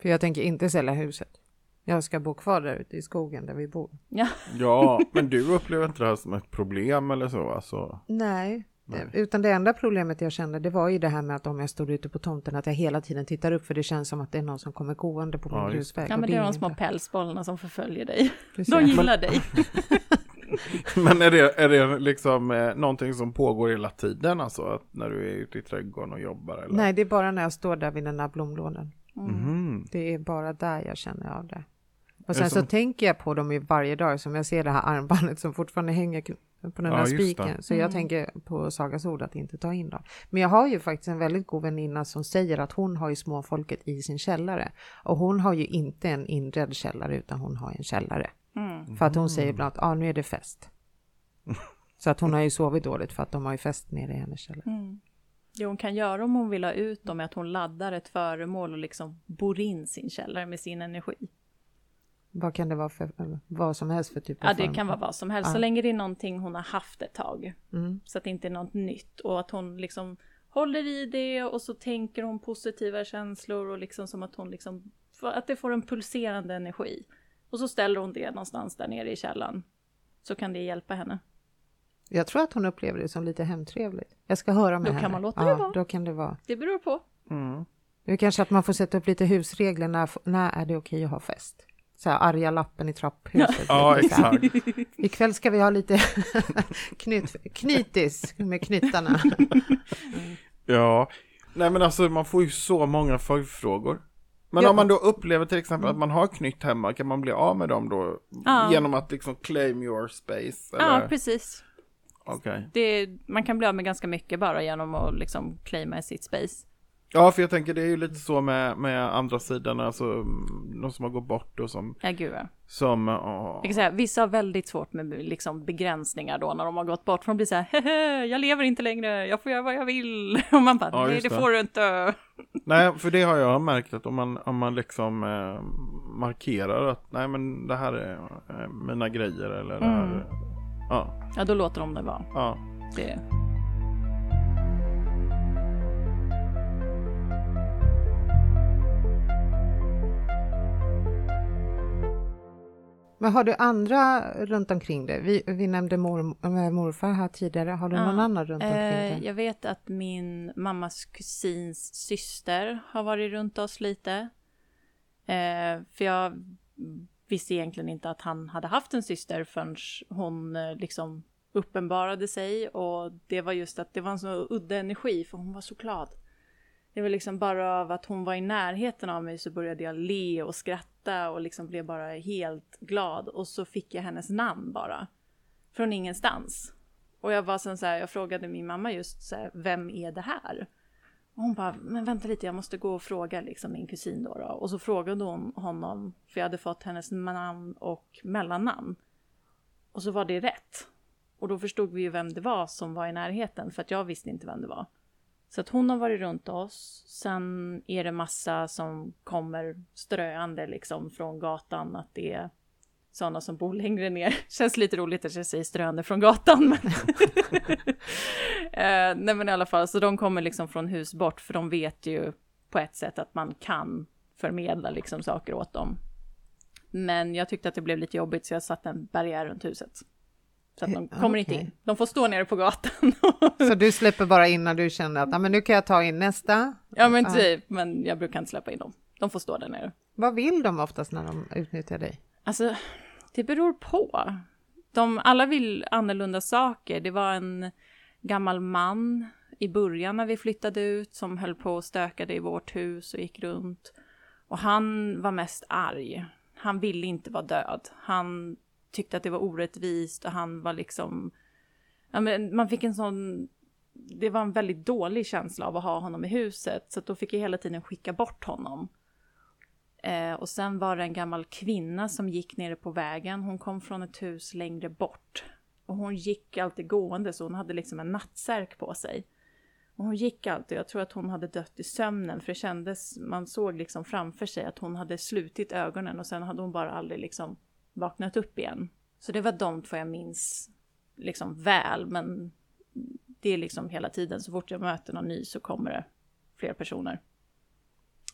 För jag tänker inte sälja huset. Jag ska bo kvar där ute i skogen där vi bor. Ja, ja men du upplever inte det här som ett problem eller så? Alltså... Nej. Nej. Utan det enda problemet jag kände det var ju det här med att om jag stod ute på tomten att jag hela tiden tittar upp för det känns som att det är någon som kommer gående på min grusväg. Ja men det är de små pälsbollarna som förföljer dig. Precis. De gillar men, dig. men är det, är det liksom eh, någonting som pågår hela tiden alltså att när du är ute i trädgården och jobbar? Eller? Nej det är bara när jag står där vid den där blomlådan. Mm. Mm. Det är bara där jag känner av det. Och sen som... så tänker jag på dem i varje dag som jag ser det här armbandet som fortfarande hänger på den ja, här spiken. Så jag mm. tänker på Sagas ord att inte ta in dem. Men jag har ju faktiskt en väldigt god väninna som säger att hon har ju småfolket i sin källare. Och hon har ju inte en inredd källare utan hon har en källare. Mm. För att hon säger ibland att ah, nu är det fest. så att hon har ju sovit dåligt för att de har ju fest nere i hennes källare. Mm. Det hon kan göra om hon vill ha ut dem är att hon laddar ett föremål och liksom bor in sin källare med sin energi. Vad kan det vara för, vad som helst för typ av Ja, det form. Kan vara vad som helst. Ja. Så länge det är någonting hon har haft ett tag. Mm. Så att det inte är något nytt. Och att hon liksom håller i det och så tänker hon positiva känslor och liksom som att hon liksom, att det får en pulserande energi. Och så ställer hon det någonstans där nere i källan. Så kan det hjälpa henne. Jag tror att hon upplever det som lite hemtrevligt. Jag ska höra med då henne. Då kan man låta det ja, vara. Då kan det vara. Det beror på. Mm. Nu kanske att man får sätta upp lite husregler. När, när är det okej att ha fest? Så här arga lappen i trapphuset. Ja, exakt. Ikväll ska vi ha lite knut, knytis med knyttarna. Mm. Ja, nej men alltså man får ju så många förfrågor. Men ja. Om man då upplever till exempel att man har knytt hemma, kan man bli av med dem då? Ja. Genom att liksom claim your space? Eller? Ja, precis. Okay. Det, man kan bli av med ganska mycket bara genom att liksom claima sitt space. Ja, för jag tänker det är ju lite så med, med andra sidan, alltså de som har gått bort och som... Ja, gud ja. Som, åh. Jag kan säga, vissa har väldigt svårt med liksom begränsningar då när de har gått bort. För de blir så här, hehe, jag lever inte längre, jag får göra vad jag vill. Och man bara, ja, nej det, det får du inte. Nej, för det har jag märkt att om man, om man liksom eh, markerar att nej men det här är eh, mina grejer eller det här... Mm. Ja. Ja, då låter de det vara. Ja. Det. Men har du andra runt omkring dig? Vi, vi nämnde mor, morfar här tidigare. Har du ja, någon annan runt omkring dig? Jag vet att min mammas kusins syster har varit runt oss lite. Eh, för jag visste egentligen inte att han hade haft en syster förrän hon liksom uppenbarade sig. Och det var just att det var en så udda energi för hon var så glad. Det var liksom bara av att hon var i närheten av mig så började jag le och skratta och liksom blev bara helt glad. Och så fick jag hennes namn bara. Från ingenstans. Och jag var sen så här, jag frågade min mamma just så här, vem är det här? Och hon bara, men vänta lite, jag måste gå och fråga liksom min kusin då då. Och så frågade hon honom, för jag hade fått hennes namn och mellannamn. Och så var det rätt. Och då förstod vi ju vem det var som var i närheten, för att jag visste inte vem det var. Så att hon har varit runt oss. Sen är det massa som kommer ströande liksom från gatan. Att det är sådana som bor längre ner. Känns lite roligt att jag säger ströande från gatan. Men eh, nej men i alla fall. Så de kommer liksom från hus bort. För de vet ju på ett sätt att man kan förmedla liksom saker åt dem. Men jag tyckte att det blev lite jobbigt. Så jag satte en barriär runt huset. Så att de kommer okay. inte in. De får stå nere på gatan. Så du släpper bara in när du känner att men nu kan jag ta in nästa? Ja men typ, ah. men jag brukar inte släppa in dem. De får stå där nere. Vad vill de oftast när de utnyttjar dig? Alltså, det beror på. De, alla vill annorlunda saker. Det var en gammal man i början när vi flyttade ut som höll på och stökade i vårt hus och gick runt. Och han var mest arg. Han ville inte vara död. Han... tyckte att det var orättvist och han var liksom, ja men man fick en sån, det var en väldigt dålig känsla av att ha honom i huset, så att då fick jag hela tiden skicka bort honom. Eh, och sen var det en gammal kvinna som gick nere på vägen, hon kom från ett hus längre bort och hon gick alltid gående så hon hade liksom en nattsärk på sig. Och hon gick alltid, jag tror att hon hade dött i sömnen för det kändes, man såg liksom framför sig att hon hade slutit ögonen och sen hade hon bara aldrig liksom vaknat upp igen. Så det var de två jag minns liksom väl. Men det är liksom hela tiden. Så fort jag möter någon ny så kommer det fler personer.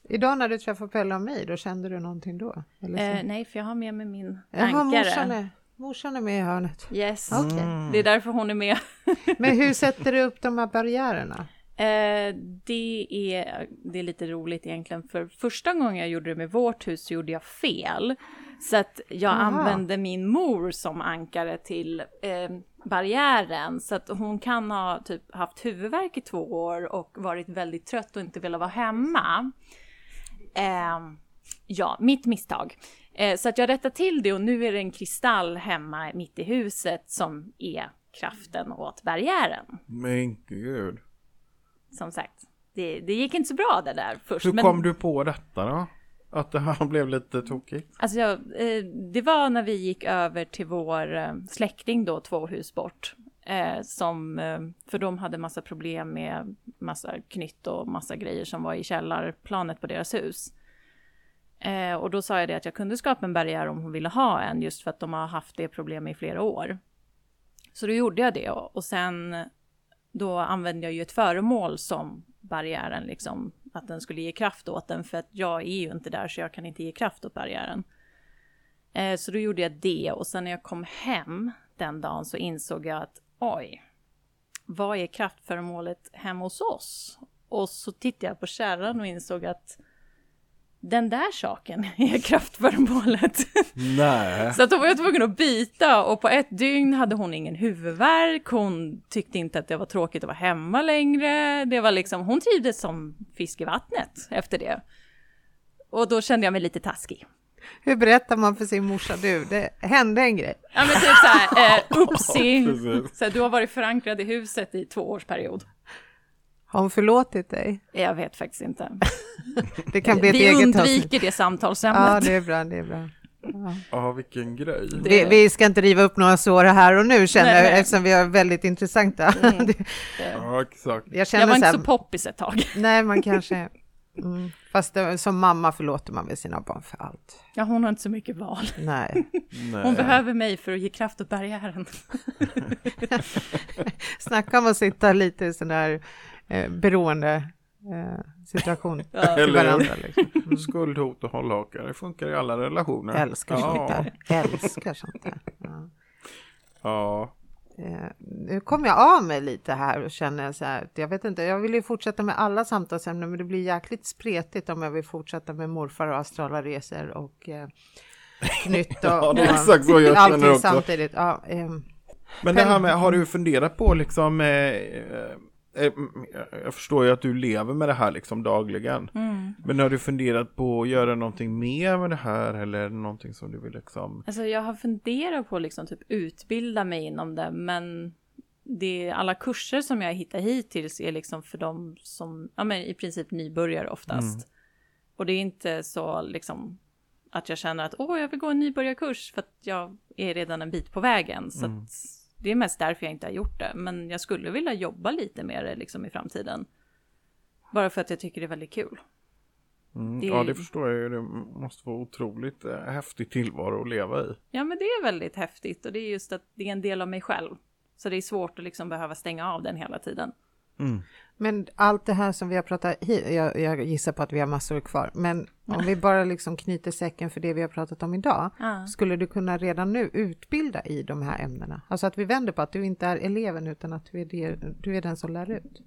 Idag när du träffar Pelle och mig, då kände du någonting då? Eller eh, nej, för jag har med mig min ankare. Jaha, morsan är, morsan är med i hörnet. Yes, mm. Okay. Det är därför hon är med. Men hur sätter du upp de här barriärerna? Eh, det, är, det är lite roligt egentligen. För första gången jag gjorde det med vårt hus så gjorde jag fel. Så att jag Aha. använde min mor som ankare till eh, barriären. Så att hon kan ha typ haft huvudvärk i två år och varit väldigt trött och inte velat vara hemma. Eh, ja, mitt misstag. Eh, så att jag rättade till det och nu är det en kristall hemma mitt i huset som är kraften åt barriären. Men gud. Som sagt, det, det gick inte så bra det där först. Hur men... kom du på detta då? Att det här blev lite tokigt. Alltså jag, eh, det var när vi gick över till vår eh, släkting då, två hus bort. Eh, som, eh, för de hade massa problem med massa knytt och massa grejer som var i källarplanet på deras hus. Eh, och då sa jag det att jag kunde skapa en barriär om hon ville ha en. Just för att de har haft det problemet i flera år. Så då gjorde jag det. Och sen då använde jag ju ett föremål som barriären, liksom, att den skulle ge kraft åt den, för att jag är ju inte där så jag kan inte ge kraft åt barriären. Eh, så då gjorde jag det, och sen när jag kom hem den dagen så insåg jag att oj, vad är kraftföremålet hemma hos oss? Och så tittade jag på kärran och insåg att den där saken är kraftföremålet. Nej. Så att då var jag tvungen att byta, och på ett dygn hade hon ingen huvudvärk. Hon tyckte inte att det var tråkigt att vara hemma längre. Det var liksom, hon trivdes som fisk i vattnet efter det. Och då kände jag mig lite taskig. Hur berättar man för sin morsa, du, det hände en grej? Ja, men typ såhär, eh, upsi, så du har varit förankrad i huset i två års period. Har hon förlåtit dig? Jag vet faktiskt inte. Det kan bli ett vi eget undviker höst. Det samtalsämnet. Ja, det är bra, det är bra. Ja, ah, vilken grej. Vi, vi ska inte riva upp några sår här och nu, känner nej, nej. Jag, eftersom vi har väldigt intressanta. Mm, det, ja, exakt. Jag, jag var inte så, så poppis ett tag. Nej, man kanske... Mm. Fast det, som mamma förlåter man väl sina barn för allt. Ja, hon har inte så mycket val. Nej. Nej. Hon behöver mig för att ge kraft åt barriären. Snacka om att sitta lite i sån där eh, beroende eh, situation. Ja. Eller varandra, liksom. Mm. Skuldhot och hållhakar. Det funkar i alla relationer. Älskar sånt där. Ja. Älskar sånt där. Ja. Ja. Nu kommer jag av mig lite här och känner så här, jag vet inte, jag vill ju fortsätta med alla samtalsämnen, men det blir jäkligt spretigt om jag vill fortsätta med morfar och astrala resor och eh, nytt och, ja, det är exakt så jag känner allting också. Samtidigt. Ja, eh, men det här med, har du funderat på liksom, eh, eh, jag förstår ju att du lever med det här liksom dagligen, mm. men har du funderat på att göra någonting mer med det här, eller någonting som du vill liksom... Alltså jag har funderat på liksom typ utbilda mig inom det, men det, alla kurser som jag hittar hittills är liksom för dem som, ja, men i princip nybörjare oftast. Mm. Och det är inte så liksom att jag känner att åh, jag vill gå en nybörjarkurs, för att jag är redan en bit på vägen, så mm. att det är mest därför jag inte har gjort det. Men jag skulle vilja jobba lite med det liksom i framtiden. Bara för att jag tycker det är väldigt kul. Mm, det är... Ja, det förstår jag. Det måste vara otroligt eh, häftig tillvaro att leva i. Ja, men det är väldigt häftigt. Och det är just att det är en del av mig själv. Så det är svårt att liksom behöva stänga av den hela tiden. Mm. Men allt det här som vi har pratat... Jag, jag gissar på att vi har massor kvar. Men om vi bara liksom knyter säcken för det vi har pratat om idag. Ah. Skulle du kunna redan nu utbilda i de här ämnena? Alltså att vi vänder på att du inte är eleven, utan att du är, det, du är den som lär ut.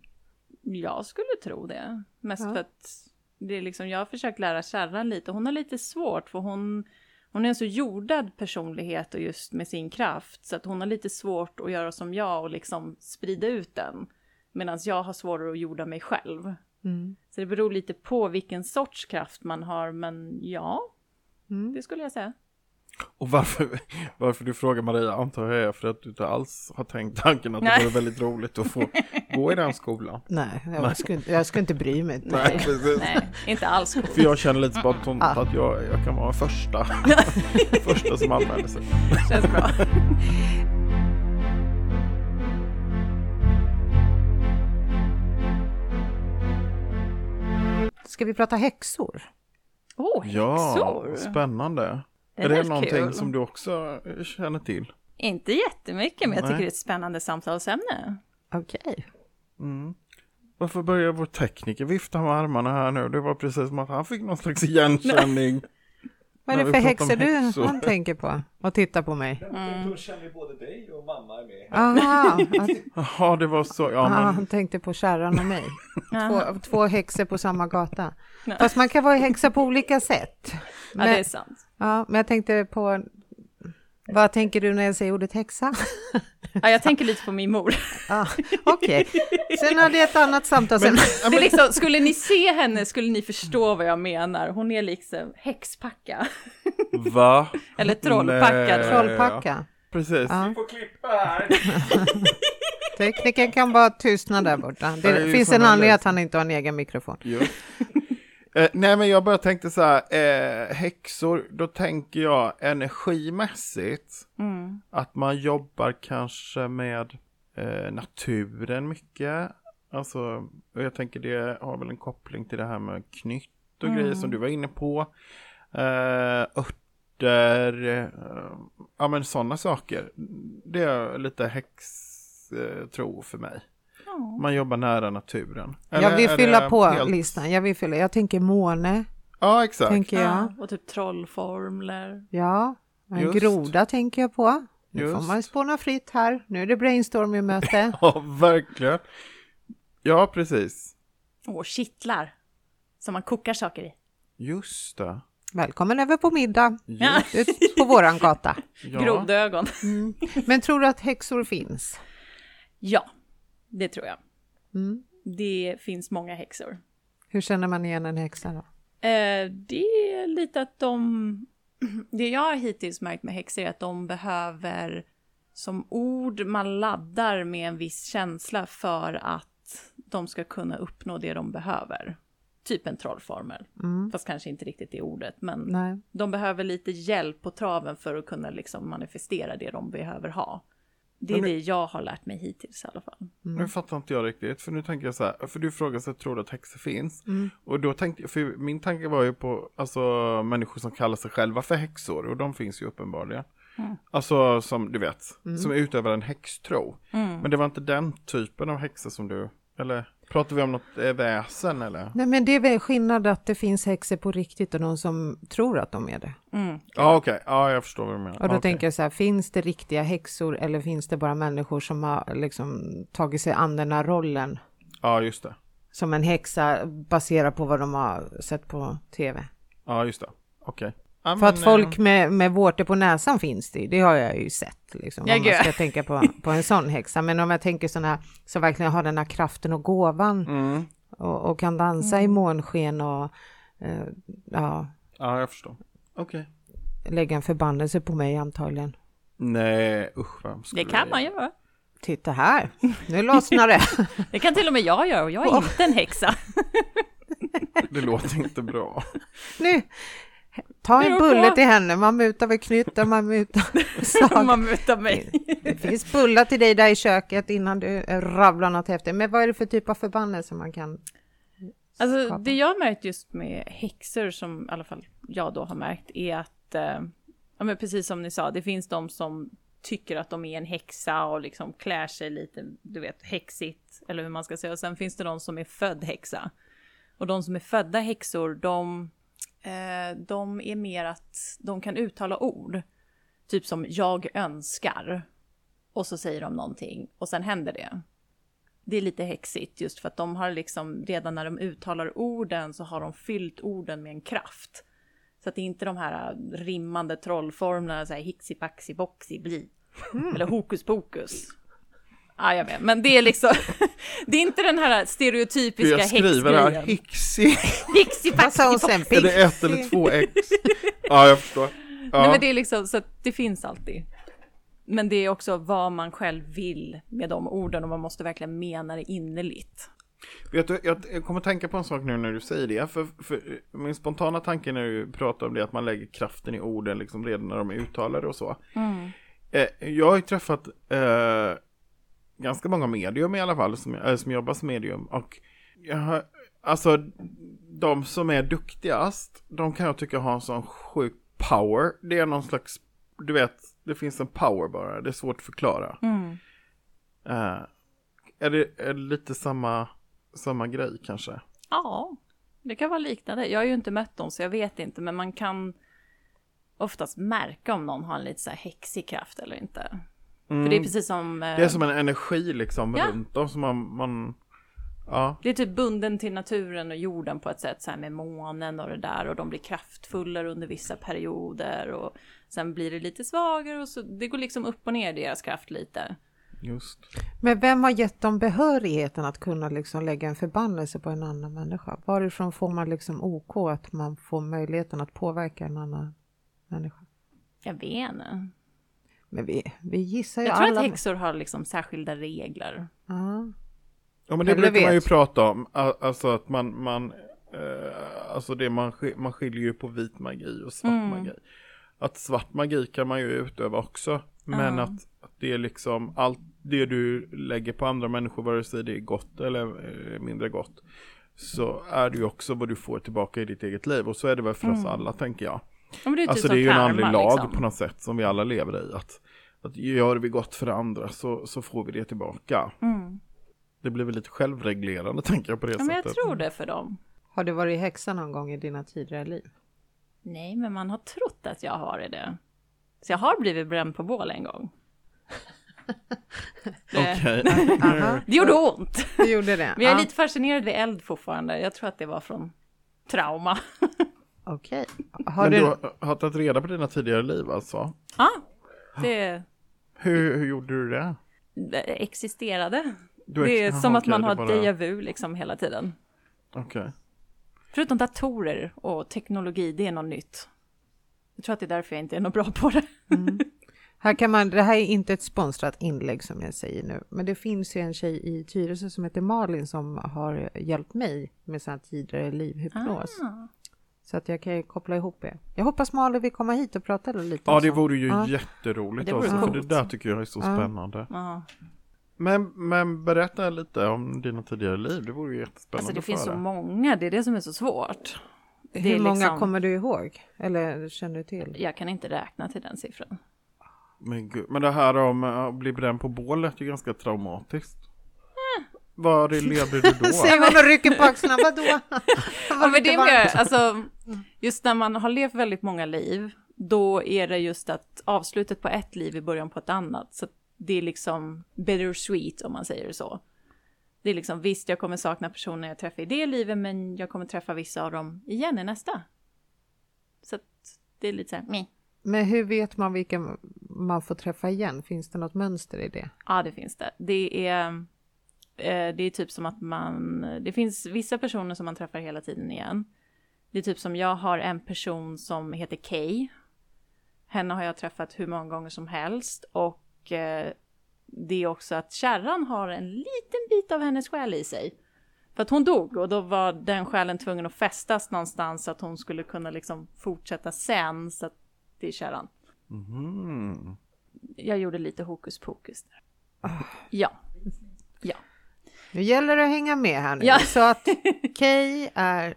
Jag skulle tro det. Mest ja. För att det är liksom, jag har försökt lära kärran lite. Hon har lite svårt, för hon, hon är en så jordad personlighet och just med sin kraft. Så att hon har lite svårt att göra som jag och liksom sprida ut den. Medan jag har svårare att jorda mig själv. Mm. Så det beror lite på vilken sorts kraft man har. Men ja, mm. det skulle jag säga. Och varför, varför du frågar Maria antar jag är för att du inte alls har tänkt tanken att Nej. Det vore väldigt roligt att få gå i den skolan. Nej, jag, Nej. Skulle, jag skulle inte bry mig. Nej, precis. Nej, inte alls. För jag känner lite spontant ah. att jag, jag kan vara första, första som använder sig. Känns bra. Ska vi prata häxor? Åh, oh, häxor! Ja, spännande. Det är, är det någonting kul. Som du också känner till? Inte jättemycket, men Nej. Jag tycker det är ett spännande samtalsämne. Okej. Okay. Mm. Varför börjar vår tekniker vifta med armarna här nu? Det var precis som att han fick någon slags igenkänning. Vad är det för häxor du häxor? Han tänker på? Och tittar på mig. Mm. Då känner både dig och mamma är med. Aha, att... Aha, det var så. Ja, Aha, men... Han tänkte på kärran och mig. två, två häxor på samma gata. Fast man kan vara häxa på olika sätt. Men, ja, det är sant. Ja, men jag tänkte på... Vad tänker du när jag säger ordet häxa? Ja, jag tänker lite på min mor. Ah, okej. Okay. Sen hade jag ett annat samtal. Men, sen. Det liksom, skulle ni se henne skulle ni förstå vad jag menar. Hon är liksom häxpacka. Va? Eller trollpacka. Nej. Trollpacka. Precis. Ja. Vi får klippa här. Tekniken kan bara tystna där borta. Det, det finns en anledning att han inte har en egen mikrofon. Eh, nej, men jag bara tänkte så här, eh, häxor, då tänker jag energimässigt mm. att man jobbar kanske med eh, naturen mycket. Alltså, och jag tänker det har väl en koppling till det här med knytt och mm. grejer som du var inne på. Eh, örter, eh, ja men sådana saker. Det är lite häxtro eh, för mig. man jobbar nära naturen. Eller, jag vill fylla på helt... listan. Jag vill fylla. Jag tänker måne. Ja, exakt. Tänker jag. Ja, och typ trollformler. Ja, en groda tänker jag på. Nu just. Får man spåna fritt här. Nu är det brainstorming-möte. Ja, verkligen. Ja, precis. Och kittlar som man kokar saker i. Just det. Välkommen över på middag. Just. Ut på våran gata. Ja. Grodögon. Mm. Men tror du att häxor finns? Ja, det tror jag. Mm. Det finns många häxor. Hur känner man igen en häxa då? Eh, det är lite att de... Det jag har hittills märkt med häxor är att de behöver som ord man laddar med en viss känsla för att de ska kunna uppnå det de behöver. Typ en trollformel. Mm. Fast kanske inte riktigt i ordet. Men nej. De behöver lite hjälp på traven för att kunna liksom manifestera det de behöver ha. Det är men, det jag har lärt mig hittills i alla fall. Mm. Nu fattar inte jag riktigt. För nu tänker jag så här. För du frågar så tror du att häxor finns? Mm. Och då tänkte jag. För min tanke var ju på alltså, människor som kallar sig själva för häxor. Och de finns ju uppenbarligen. Mm. Alltså som du vet. Mm. Som utövar en häxtro. Mm. Men det var inte den typen av häxor som du... Eller pratar vi om något väsen eller? Nej, men det är väl skillnad att det finns häxor på riktigt och någon som tror att de är det. Mm. Ja, okej. Okay. Ja, jag förstår vad du menar. Och då okay. tänker jag så här, finns det riktiga häxor eller finns det bara människor som har liksom tagit sig an den här rollen? Ja, just det. Som en häxa baserat på vad de har sett på tv. Ja, just det. Okej. Okay. För men, att folk med, med vårtor på näsan finns det ju. Det har jag ju sett. Liksom, jag om man ska tänka på, på en sån häxa. Men om jag tänker sådana här som verkligen har den här kraften och gåvan. Mm. Och, och kan dansa mm. i månsken och eh, ja. Ja, jag förstår. Okej. Okay. Lägga en förbannelse på mig antagligen. Nej, usch. Vad det kan jag... man göra. Titta här. Nu lossnar det. Det kan till och med jag göra och jag är oh. inte en häxa. Det låter inte bra. Nu... Ta en bulle till henne. Man mutar med knytten, man mutar Saga. Man mutar mig. Det finns bullar till dig där i köket innan du rabblar något häftigt. Men vad är det för typ av förbannelse man kan alltså skapa? Det jag har märkt just med häxor som i alla fall jag då har märkt är att eh, ja, men precis som ni sa, det finns de som tycker att de är en häxa och liksom klär sig lite, du vet, häxigt eller hur man ska säga. Och sen finns det de som är född häxa. Och de som är födda häxor, de de är mer att de kan uttala ord. Typ som jag önskar. Och så säger de någonting. Och sen händer det. Det är lite häxigt just för att de har liksom redan när de uttalar orden så har de fyllt orden med en kraft. Så att det är inte de här rimmande trollformlerna så här hixi paxi boxi bli. Mm. Eller hokus pokus. Ah, jag vet. Men det är liksom det är inte den här stereotypiska häxgrejen. Jag skriver här hixi. Hixi, är det ett eller två x? Ja, jag förstår. Ja. Nej, men det är liksom, så det finns alltid. Men det är också vad man själv vill med de orden och man måste verkligen mena det innerligt. Vet du, jag kommer tänka på en sak nu när du säger det. För, för min spontana tanke när du pratar om det att man lägger kraften i orden liksom redan när de är uttalade och så. Mm. Eh, jag har ju träffat... Eh, ganska många medium i alla fall som, äh, som jobbar som medium och jag har, alltså de som är duktigast de kan jag tycka har en sån sjuk power, det är någon slags du vet, det finns en power bara det är svårt att förklara mm. uh, är, det, är det lite samma, samma grej kanske? Ja, det kan vara liknande jag har ju inte mött dem så jag vet inte men man kan oftast märka om någon har en lite så här häxig kraft eller inte. Mm. För det är precis som... Eh, det är som en energi liksom ja. Runt dem som man... man ja. Det är typ bunden till naturen och jorden på ett sätt så här med månen och det där och de blir kraftfullare under vissa perioder och sen blir det lite svagare och så det går liksom upp och ner deras kraft lite. Just. Men vem har gett dem behörigheten att kunna liksom lägga en förbannelse på en annan människa? Varifrån får man liksom OK att man får möjligheten att påverka en annan människa? Jag vet inte. Men vi, vi gissar ju jag tror alla... att häxor har liksom särskilda regler. Uh-huh. Ja, men det brukar man ju prata om. Alltså att man... man eh, alltså det man, man skiljer ju på vit magi och svart mm. magi. Att svart magi kan man ju utöva också. Men uh-huh. att, att det är liksom... Allt det du lägger på andra människor, vare sig det är gott eller mindre gott. Så är det ju också vad du får tillbaka i ditt eget liv. Och så är det väl för mm. oss alla, tänker jag. Ja, det är alltså det är ju en andlig lag liksom. På något sätt som vi alla lever i. Att, att gör vi gott för andra så, så får vi det tillbaka. Mm. Det blir väl lite självreglerande, tänker jag på det ja, sättet. Men jag tror det för dem. Har du varit häxa någon gång i dina tidigare liv? Nej, men man har trott att jag har det. Så jag har blivit bränd på bål en gång. det... Okay. det gjorde ont. Det gjorde det. Men jag är lite fascinerad vid eld fortfarande. Jag tror att det var från trauma. Okej. Okay. Men du... du har tagit reda på dina tidigare liv alltså? Ja. Ah, det... hur, hur gjorde du det? Det existerade. Du ex... Det är Aha, som att okay, man har bara... déjà vu liksom hela tiden. Okej. Okay. Förutom datorer och teknologi, det är något nytt. Jag tror att det är därför jag inte är något bra på det. Mm. Här kan man, det här är inte ett sponsrat inlägg som jag säger nu. Men det finns ju en tjej i Tyresö som heter Malin som har hjälpt mig med sina tidigare livhypnos. Ah. Så att jag kan koppla ihop det. Jag hoppas Malin vill komma hit och prata lite. Ja, det vore ju ah. jätteroligt. Det, alltså, för det där tycker jag är så ah. spännande. Ah. Men, men berätta lite om dina tidigare liv. Det vore ju jättespännande. Alltså det finns så många, det är det som är så svårt. Det Hur många liksom... kommer du ihåg? Eller känner du till? Jag kan inte räkna till den siffran. Men, gud. Men det här om att bli bränd på bålet är ganska traumatiskt. Mm. Var lever du då? Säg vad man rycker på axlarna, vadå? ja, men det är mer, alltså, just när man har levt väldigt många liv, då är det just att avslutet på ett liv i början på ett annat. Så det är liksom bittersweet om man säger så. Det är liksom, visst jag kommer sakna personer jag träffar i det livet, men jag kommer träffa vissa av dem igen i nästa. Så att det är lite så här, meh. Men hur vet man vilka man får träffa igen? Finns det något mönster i det? Ja, det finns det. Det är, det är typ som att man... Det finns vissa personer som man träffar hela tiden igen. Det är typ som jag har en person som heter Kay. Henne har jag träffat hur många gånger som helst. Och det är också att kärran har en liten bit av hennes själ i sig. För att hon dog och då var den själen tvungen att fästas någonstans så att hon skulle kunna liksom fortsätta sen så att det är kärran. Mm. Jag gjorde lite hokus pokus där. Oh. Ja. Ja. Nu gäller det att hänga med här nu. Ja. Så att Kay är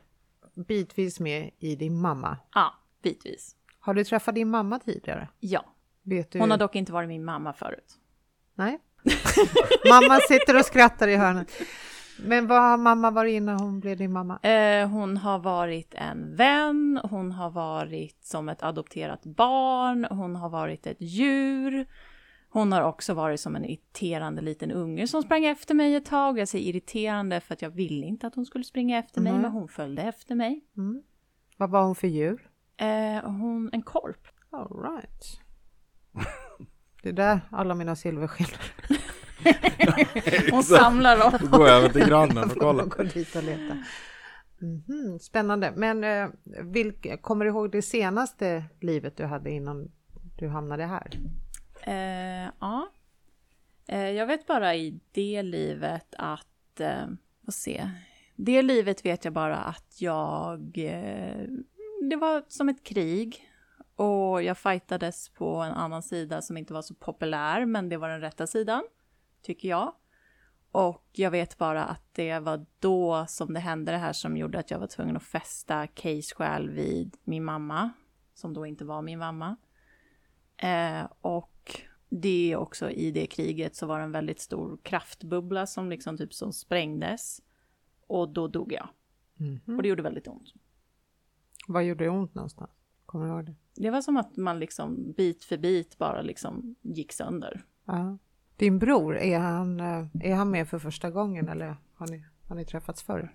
bitvis med i din mamma. Ja, bitvis. Har du träffat din mamma tidigare? Ja. Vet du... Hon har dock inte varit min mamma förut. Nej. Mamma sitter och skrattar i hörnet. Men vad har mamma varit innan hon blev din mamma? Eh, hon har varit en vän. Hon har varit som ett adopterat barn. Hon har varit ett djur. Hon har också varit som en irriterande liten unge som sprang efter mig ett tag. Jag säger irriterande för att jag ville inte att hon skulle springa efter mm. mig. Men hon följde efter mig. Mm. Vad var hon för djur? Eh, hon, en korp. All right. Det där, alla mina silverskillnader. Hon samlar dem. Då går jag över till grannen och kollar. Går dit och letar. Mm-hmm, spännande. Men eh, vilk, kommer du ihåg det senaste livet du hade innan du hamnade här? Eh, ja. Eh, jag vet bara i det livet att... Eh, får se. Det livet vet jag bara att jag... Eh, det var som ett krig. Och jag fightades på en annan sida som inte var så populär. Men det var den rätta sidan, tycker jag. Och jag vet bara att det var då som det hände det här som gjorde att jag var tvungen att fästa Kays själ vid min mamma. Som då inte var min mamma. Eh, och det också i det kriget så var det en väldigt stor kraftbubbla som liksom typ som sprängdes. Och då dog jag. Mm-hmm. Och det gjorde väldigt ont. Vad gjorde det ont någonstans? Kommer du ihåg det? Det var som att man liksom bit för bit bara liksom gick sönder. Ja. Din bror, är han, är han med för första gången eller har ni, har ni träffats förr?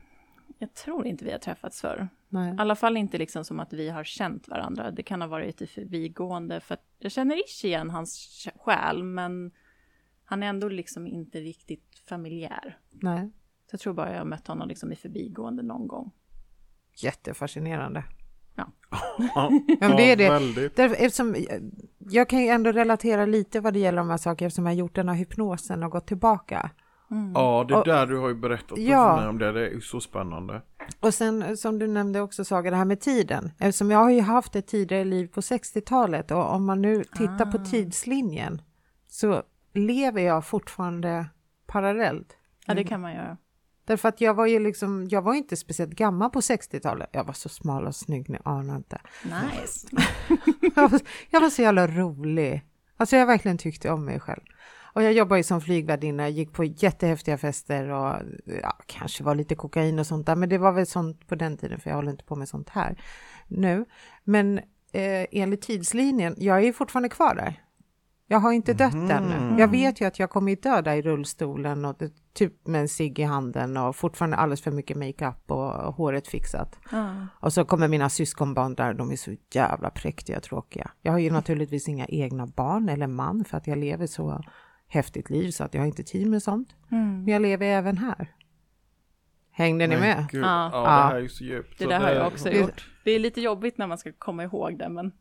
Jag tror inte vi har träffats förr. Nej. I alla fall inte liksom som att vi har känt varandra. Det kan ha varit i förbigående för att jag känner inte igen hans själ men han är ändå liksom inte riktigt familjär. Nej. Så jag tror bara jag har mött honom liksom i förbigående någon gång. Jättefascinerande. Ja. Men det är det. Därför, eftersom, jag kan ju ändå relatera lite vad det gäller de här sakerna eftersom jag har gjort den här hypnosen och gått tillbaka. Mm. Ja, det är och, där du har ju berättat ja. om det. Det är ju så spännande. Och sen som du nämnde också Saga, det här med tiden. Eftersom jag har ju haft ett tidigare liv på sextiotalet och om man nu tittar ah. på tidslinjen så lever jag fortfarande parallellt. Ja, det kan man göra. Därför att jag var ju liksom, jag var inte speciellt gammal på sextiotalet. Jag var så smal och snygg, ni anar inte. Nice. jag, var, jag var så jävla rolig. Alltså jag verkligen tyckte om mig själv. Och jag jobbade ju som flygvärdinna, gick på jättehäftiga fester och ja, kanske var lite kokain och sånt där. Men det var väl sånt på den tiden, för jag håller inte på med sånt här nu. Men eh, enligt tidslinjen, jag är ju fortfarande kvar där. Jag har inte dött mm. ännu. Jag vet ju att jag kommer att dö där i rullstolen och typ med en cigg i handen och fortfarande alldeles för mycket makeup och, och håret fixat. Mm. Och så kommer mina syskonbarn där, de är så jävla präktiga och tråkiga. Jag har ju naturligtvis inga egna barn eller man för att jag lever så häftigt liv så att jag har inte tid med sånt. Mm. Men jag lever även här. Hängde ni med? Ja. Ja, ja, det här är ju så djupt. Det där har jag också gjort. Det är lite jobbigt när man ska komma ihåg det, men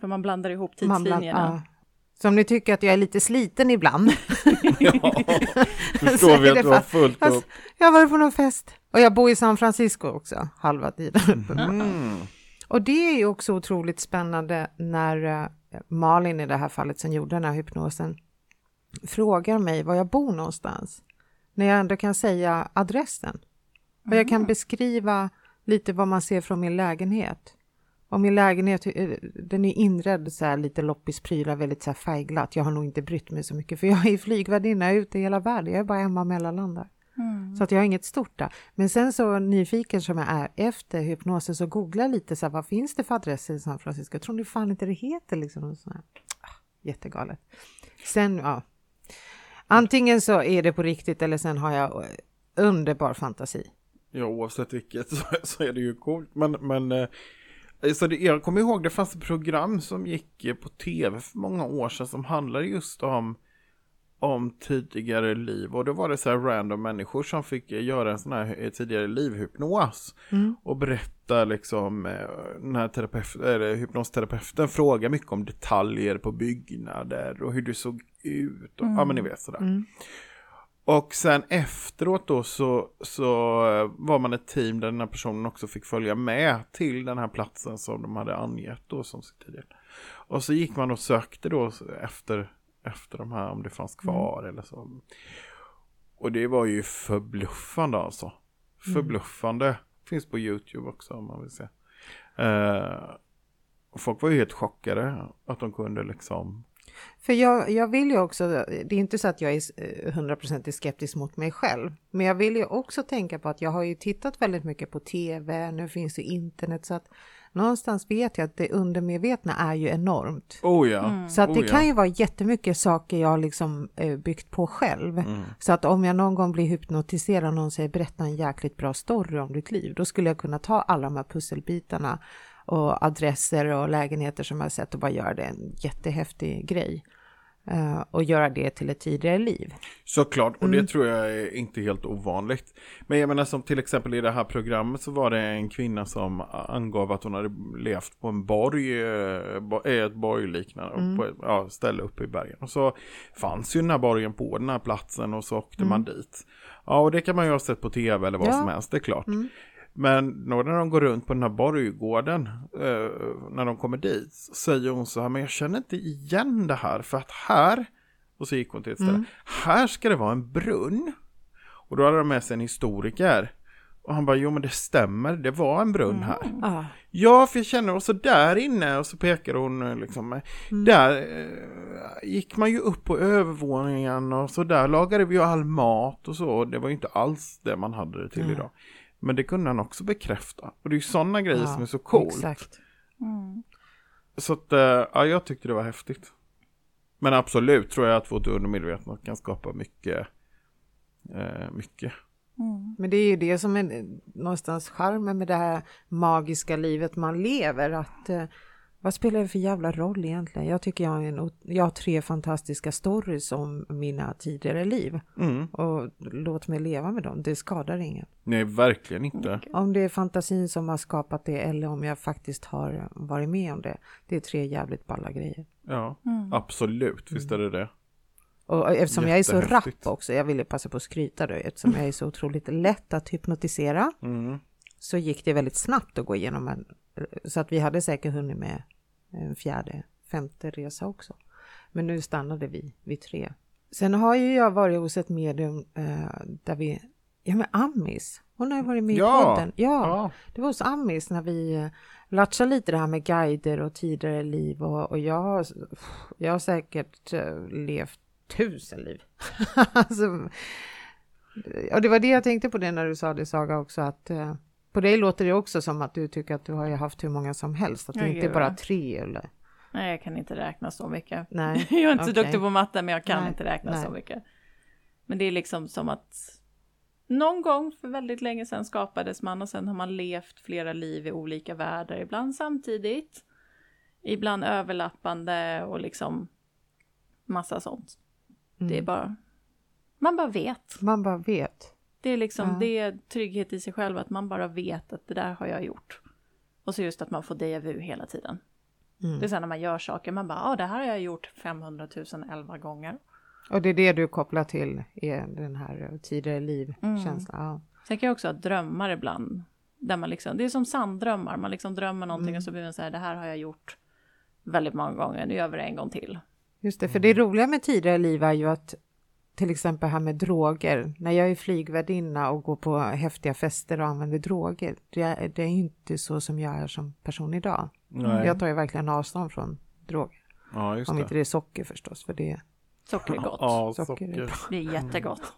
för man blandar ihop tidslinjerna. Som ni tycker att jag är lite sliten ibland. Ja, förstår vi att du har fullt upp. Jag var på någon fest. Och jag bor i San Francisco också, halva tiden. Mm. Och det är ju också otroligt spännande när Malin i det här fallet som gjorde den här hypnosen frågar mig var jag bor någonstans. När jag ändå kan säga adressen. Och jag kan beskriva lite vad man ser från min lägenhet. Och min lägenhet, den är inredd så här lite loppisprylar, väldigt så här färgglatt. Jag har nog inte brytt mig så mycket för jag är flygvärdinna ute i hela världen. Jag är bara hemma mellanlandar. Mm. Så att jag har inget stort där. Men sen så nyfiken som jag är efter hypnosen så googlar jag lite så här, vad finns det för adresser i San Francisco? Jag tror ni fan inte det heter liksom. Så här. Jättegalet. Sen, ja. Antingen så är det på riktigt eller sen har jag underbar fantasi. Ja, oavsett vilket så, så är det ju coolt. Men... men så det, jag kommer ihåg, det fanns ett program som gick på tv för många år sedan som handlade just om, om tidigare liv. Och då var det så här random människor som fick göra en sån här tidigare livhypnos. Mm. Och berätta liksom, den här terapeut, eller hypnosterapeuten frågar mycket om detaljer på byggnader och hur du såg ut. Och, mm. Ja men ni vet sådär. Mm. Och sen efteråt då så, så var man ett team där den här personen också fick följa med till den här platsen som de hade angett då som sitt tidigare. Och så gick man och sökte då efter, efter de här om det fanns kvar mm. eller så. Och det var ju förbluffande alltså. Mm. Förbluffande. Finns på YouTube också om man vill se. Eh, och folk var ju helt chockade att de kunde liksom... För jag, jag vill ju också, det är inte så att jag är hundra procent skeptisk mot mig själv. Men jag vill ju också tänka på att jag har ju tittat väldigt mycket på tv, nu finns ju internet. Så att någonstans vet jag att det undermedvetna är ju enormt. Oh ja. Mm. Så att det oh ja. kan ju vara jättemycket saker jag har liksom byggt på själv. Mm. Så att om jag någon gång blir hypnotiserad och någon säger berätta en jäkligt bra story om ditt liv. Då skulle jag kunna ta alla de här pusselbitarna. Och adresser och lägenheter som jag har sett och bara göra det en jättehäftig grej. Uh, och göra det till ett tidigare liv. Såklart, och mm. det tror jag är inte helt ovanligt. Men jag menar som till exempel i det här programmet så var det en kvinna som angav att hon hade levt på en borg, ett borgliknande mm. på ett ja, ställe uppe i bergen. Och så fanns ju den här borgen på den här platsen och så åkte mm. man dit. Ja, och det kan man ju ha sett på tv eller vad ja. som helst, det är klart. Mm. Men när de går runt på den här borggården, eh, när de kommer dit, så säger hon så här, men jag känner inte igen det här, för att här, och så gick hon till ett ställe, mm. här ska det vara en brunn. Och då hade de med sig en historiker. Och han bara, jo men det stämmer, det var en brunn här. Mm. Ah. Ja, för jag känner, och så där inne, och så pekar hon liksom, mm. där eh, gick man ju upp på övervåningen, och så där lagade vi ju all mat och så, och det var ju inte alls det man hade det till mm. idag. Men det kunde han också bekräfta. Och det är ju sådana grejer ja, som är så coolt. Exakt. Mm. Så att, ja, jag tyckte det var häftigt. Men absolut tror jag att vårt undermedvetna kan skapa mycket. Eh, mycket. Mm. Men det är ju det som är någonstans charmen med det här magiska livet man lever. Att, eh, vad spelar det för jävla roll egentligen? Jag tycker jag har, en, jag har tre fantastiska stories om mina tidigare liv. Mm. Och låt mig leva med dem. Det skadar ingen. Nej, verkligen inte. Okay. Om det är fantasin som har skapat det eller om jag faktiskt har varit med om det. Det är tre jävligt balla grejer. Ja, mm. absolut. Visst är det det. Och eftersom jag är så rapp också. Jag ville passa på att skryta då. Eftersom jag är så otroligt lätt att hypnotisera. Mm. Så gick det väldigt snabbt att gå igenom en, så att vi hade säkert hunnit med en fjärde, femte resa också. Men nu stannade vi vid tre. Sen har ju jag varit hos ett medium eh, där vi, ja men Amis, hon har ju varit med ja. i podden. Ja, ja, det var hos Amis när vi eh, latchade lite det här med guider och tidigare liv. Och, och jag, har, jag har säkert eh, levt tusen liv. Alltså, och det var det jag tänkte på det när du sa det, Saga, också. Att, eh, på dig låter det också som att du tycker att du har haft hur många som helst. Att det jag inte är bara tre eller... Nej, jag kan inte räkna så mycket. Nej, jag är inte okay. så duktig på matte, men jag kan Nej. inte räkna Nej. så mycket. Men det är liksom som att någon gång för väldigt länge sedan skapades man, och sen har man levt flera liv i olika världar. Ibland samtidigt, ibland överlappande och liksom massa sånt. Mm. Det är bara, man bara vet. Man bara vet. Det är liksom, ja. det är trygghet i sig själv att man bara vet att det där har jag gjort. Och så just att man får déjà vu hela tiden. Mm. Det är sen när man gör saker, man bara, ja ah, det här har jag gjort femhundratusen elva gånger. Och det är det du kopplar till i den här tidigare livkänslan. Mm. Ja. Sen kan jag också ha drömmar ibland. Där man liksom, det är som sanddrömmar, man liksom drömmer någonting mm. och så blir man så här, det här har jag gjort väldigt många gånger, nu gör vi det en gång till. Just det, för det roliga med tidigare liv är ju att till exempel här med droger. När jag är flygvärdinna och går på häftiga fester och använder droger. Det, det är inte så som jag är som person idag. Nej. Jag tar ju verkligen avstånd från droger. Ja, just Om det. inte det är socker förstås. För det är... Socker är gott. Ja, socker. Socker är... Det är jättegott.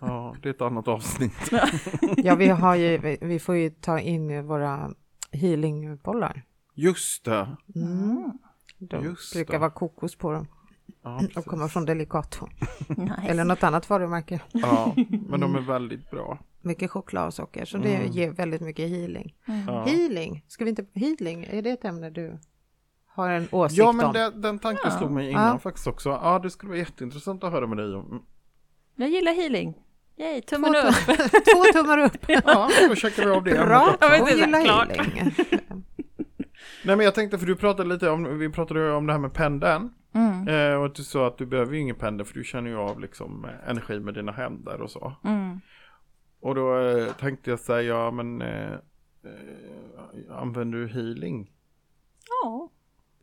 Ja, det är ett annat avsnitt. Ja, vi, har ju, vi får ju ta in våra healingbollar. Just det. Mm. De just brukar det. vara kokos på dem. Ja, och kommer från Delicato. Nice. Eller något annat varumärke. Ja, men de är väldigt bra. Mycket choklad och socker. Så det mm. ger väldigt mycket healing. Mm. Ja. Healing? Ska vi inte... Healing? Är det ett ämne du har en åsikt om? Ja, men det, den tanken ja. slog mig innan ja. faktiskt också. Ja, det skulle vara jätteintressant att höra med dig om. Jag gillar healing. Yay, tummen Två upp. Tum- Två tummar upp. Ja, då checkar vi av det. Bra, jag gillar healing. Nej, men jag tänkte, för du pratade lite om... Vi pratade ju om det här med pendeln. Mm. Eh, och att du sa att du behöver ju ingen pendel, för du känner ju av liksom energi med dina händer och så. Mm. Och då eh, tänkte jag säga, ja men eh, eh, använder du healing? Ja,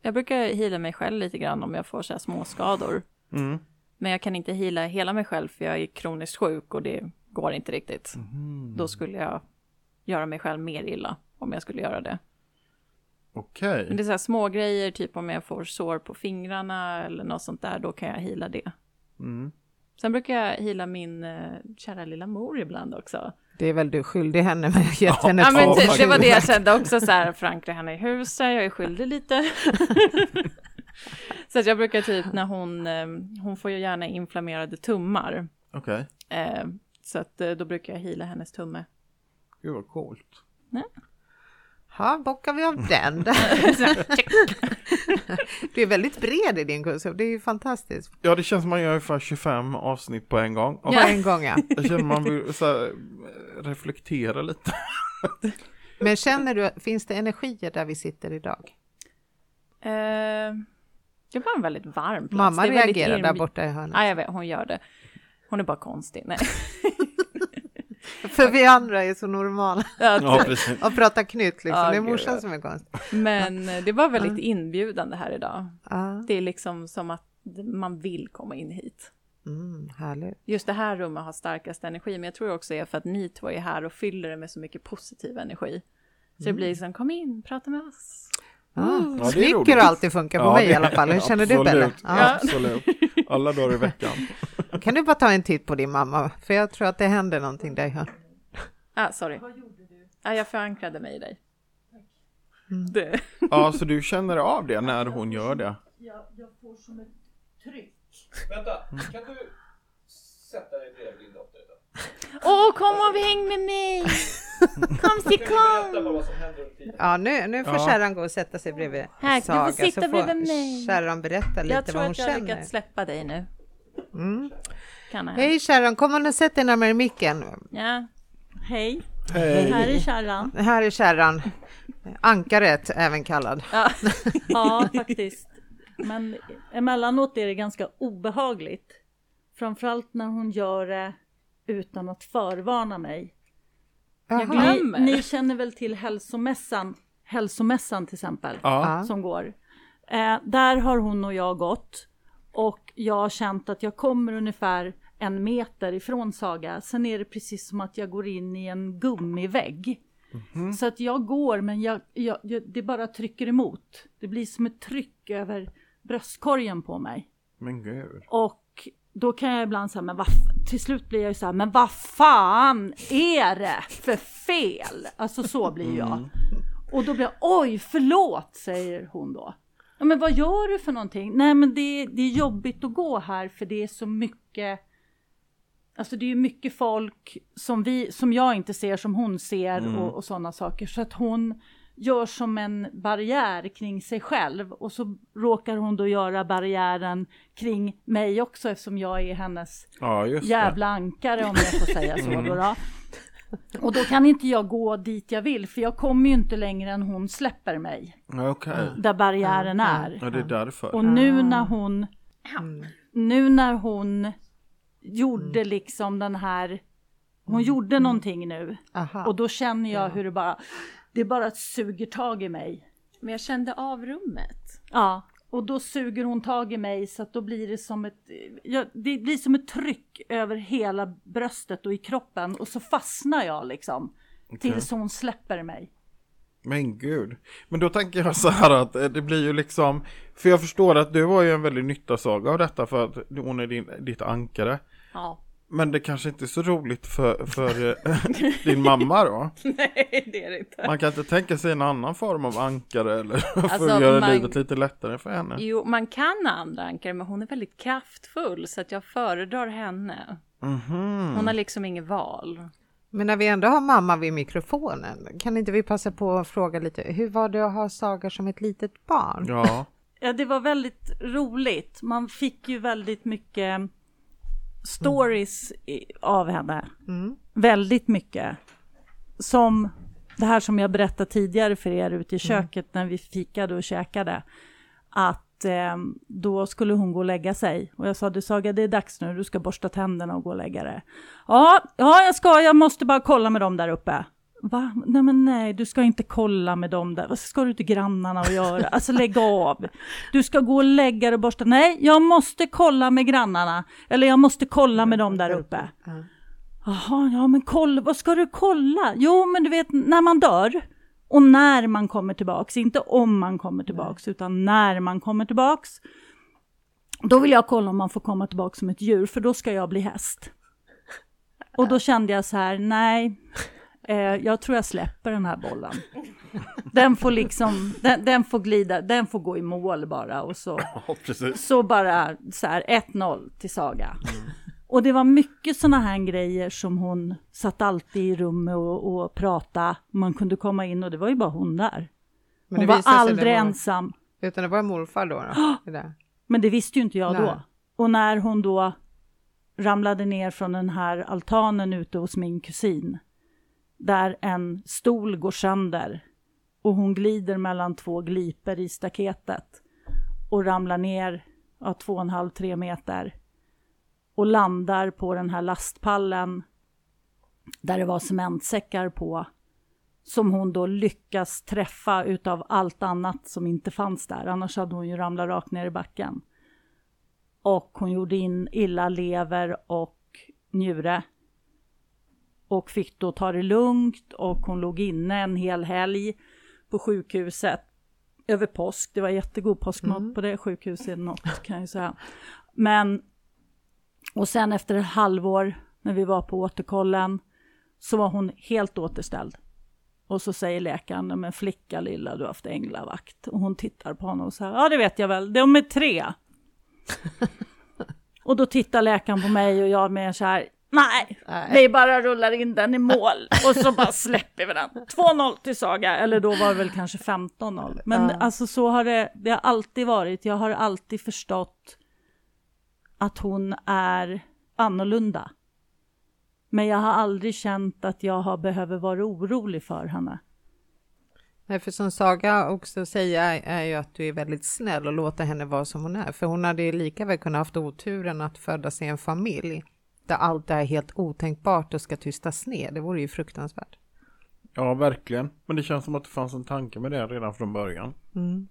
jag brukar heala mig själv lite grann om jag får så här små skador. Mm. Men jag kan inte heala hela mig själv, för jag är kroniskt sjuk och det går inte riktigt. Mm. Då skulle jag göra mig själv mer illa om jag skulle göra det. Okej. Men det är så här små grejer, typ om jag får sår på fingrarna eller något sånt där, då kan jag hila det. Mm. Sen brukar jag hila min eh, kära lilla mor ibland också. Det är väl du skyldig henne med att gett henne ja, men det, det var det jag kände också, så här, förankra henne i huset, jag är skyldig lite. Så att jag brukar typ när hon, eh, hon får ju gärna inflammerade tummar. Okej. Eh, så att då brukar jag hila hennes tumme. Gud vad coolt. Nej. Ja, bockar vi av den. Du är väldigt bred i din kurs. Det är ju fantastiskt. Ja, det känns som man gör ungefär tjugofem avsnitt på en gång. På ja. en gång, ja. Jag känner man vill så här, reflektera lite. Men känner du, finns det energier där vi sitter idag? Eh, det var en väldigt varm plats. Mamma reagerar där borta i hörnet. Ah, jag vet, hon gör det. Hon är bara konstig, nej. För vi andra är så normala ja, och pratar knut liksom. Ah, det är morsan som är konstig. Men det var väldigt ah. inbjudande här idag. Ah. Det är liksom som att man vill komma in hit. Mm, härligt. Just det här rummet har starkast energi, men jag tror också är för att ni två är här och fyller det med så mycket positiv energi. Så mm. det blir liksom, kom in, prata med oss. Mm. Ja, smicker har alltid funkar på ja, mig det, i alla fall. Hur känner absolut, du Pelle? Ja. Absolut, alla dagar i veckan. Kan du bara ta en titt på din mamma? För jag tror att det händer någonting där. Ja, ah, sorry. Vad gjorde du? Ah, jag förankrade mig i dig. Mm. Det. Ja, så du känner av det när hon gör det? Ja, jag får som ett tryck. Vänta, kan du sätta dig bredvid din dotter? Åh, oh, kom och häng med mig. Kom, si, kom. Ja, nu, nu får ja. Kärran gå och sätta sig bredvid här, Saga. Du får sitta bredvid mig. Kärran berätta lite vad hon känner. Jag tror att jag lyckats släppa dig nu. Mm. Hej Kärran, kom och sätt dig närmare micken. Ja, hej. Hej. Här är Kärran. Här är Kärran. Ankaret, även kallad. Ja, ja faktiskt. Men emellanåt är det ganska obehagligt. Framförallt när hon gör det utan att förvarna mig. Jag ni, ni känner väl till hälsomässan, hälsomässan till exempel, ja. Som går. Eh, där har hon och jag gått. Och jag har känt att jag kommer ungefär en meter ifrån Saga. Sen är det precis som att jag går in i en gummivägg. Mm-hmm. Så att jag går, men jag, jag, jag, det bara trycker emot. Det blir som ett tryck över bröstkorgen på mig. Men gud. Och då kan jag ibland säga, men va, till slut blir jag ju så här, men vad fan är det för fel? Alltså så blir jag. Mm. Och då blir jag, oj förlåt, säger hon då. Ja, men vad gör du för någonting? Nej, men det, det är jobbigt att gå här för det är så mycket, alltså det är ju mycket folk som, vi, som jag inte ser, som hon ser mm. och, och sådana saker. Så att hon gör som en barriär kring sig själv och så råkar hon då göra barriären kring mig också eftersom jag är hennes ja, jävla ankare, om jag får säga så mm. då, då. Och då kan inte jag gå dit jag vill för jag kommer ju inte längre än hon släpper mig. Okay. Där barriären mm. är. Ja, det är därför. Och nu när hon mm. nu när hon gjorde mm. liksom den här, hon gjorde mm. någonting nu. Aha. Och då känner jag ja. hur det bara det bara suger tag i mig. Men jag kände av rummet. Ja, och då suger hon tag i mig så att då blir det som ett ja, det blir som ett tryck över hela bröstet och i kroppen och så fastnar jag liksom okay. tills hon släpper mig. Men gud. Men då tänker jag så här att det blir ju liksom, för jag förstår att du var ju en väldigt nytta saga av detta för att hon är din, ditt ankare. Ja. Men det kanske inte är så roligt för, för din mamma då? Nej, det är det inte. Man kan inte tänka sig en annan form av ankare eller för alltså, att göra man, livet lite lättare för henne. Jo, man kan andra ankare men hon är väldigt kraftfull så att jag föredrar henne. Mm-hmm. Hon har liksom inget val. Men när vi ändå har mamma vid mikrofonen, kan inte vi passa på att fråga lite, hur var det att ha Saga som ett litet barn? Ja, ja det var väldigt roligt. Man fick ju väldigt mycket stories mm. av henne. Mm. Väldigt mycket. Som det här som jag berättade tidigare för er ute i köket mm. när vi fikade och käkade. Att eh, då skulle hon gå och lägga sig. Och jag sa, du Saga det är dags nu. Du ska borsta tänderna och gå och lägga det. Ja, ja jag ska. Jag måste bara kolla med dem där uppe. Va? Nej men nej, du ska inte kolla med dem där. Vad ska du till grannarna och göra? Alltså lägg av. Du ska gå och lägga dig och borsta. Nej, jag måste kolla med grannarna. Eller jag måste kolla med dem där uppe. Jaha, ja men kolla. Vad ska du kolla? Jo men du vet, när man dör. Och när man kommer tillbaks. Inte om man kommer tillbaks, utan när man kommer tillbaks. Då vill jag kolla om man får komma tillbaks som ett djur. För då ska jag bli häst. Och då kände jag så här, nej... jag tror jag släpper den här bollen. Den får liksom den, den får glida, den får gå i mål bara och så ja, så bara så här ett noll till Saga. Mm. Och det var mycket såna här grejer som hon satt alltid i rummet och, och pratade. Man kunde komma in och det var ju bara hon där. Men hon var aldrig var, ensam. Utan det var morfar då då. Oh! Men det visste ju inte jag Nej. då. Och när hon då ramlade ner från den här altanen ute hos min kusin. Där en stol går sönder och hon glider mellan två gliper i staketet och ramlar ner av två och en halv, tre meter och landar på den här lastpallen där det var cementsäckar på som hon då lyckas träffa utav allt annat som inte fanns där. Annars hade hon ju ramlat rakt ner i backen. Och hon gjorde in illa lever och njure. Och fick då ta det lugnt och hon låg inne en hel helg på sjukhuset över påsk. Det var jättegod påskmat mm. på det sjukhuset något kan jag säga. Men, och sen efter ett halvår när vi var på återkollen så var hon helt återställd. Och så säger läkaren, men flicka lilla du har haft änglavakt. Och hon tittar på honom och säger, ja det vet jag väl, de är tre. Och då tittar läkaren på mig och jag med så här... Nej, Nej, vi bara rullar in den i mål och så bara släpper vi den. två noll till Saga, eller då var det väl kanske femton noll. Men uh. alltså så har det, det har alltid varit. Jag har alltid förstått att hon är annorlunda. Men jag har aldrig känt att jag har behöver vara orolig för henne. Nej, för som Saga också säger är ju att du är väldigt snäll och låter henne vara som hon är. För hon hade ju lika väl kunnat haft oturen att födas i en familj. Där allt är helt otänkbart och ska tystas ner. Det vore ju fruktansvärt. Ja, verkligen. Men det känns som att det fanns en tanke med det redan från början. Mm.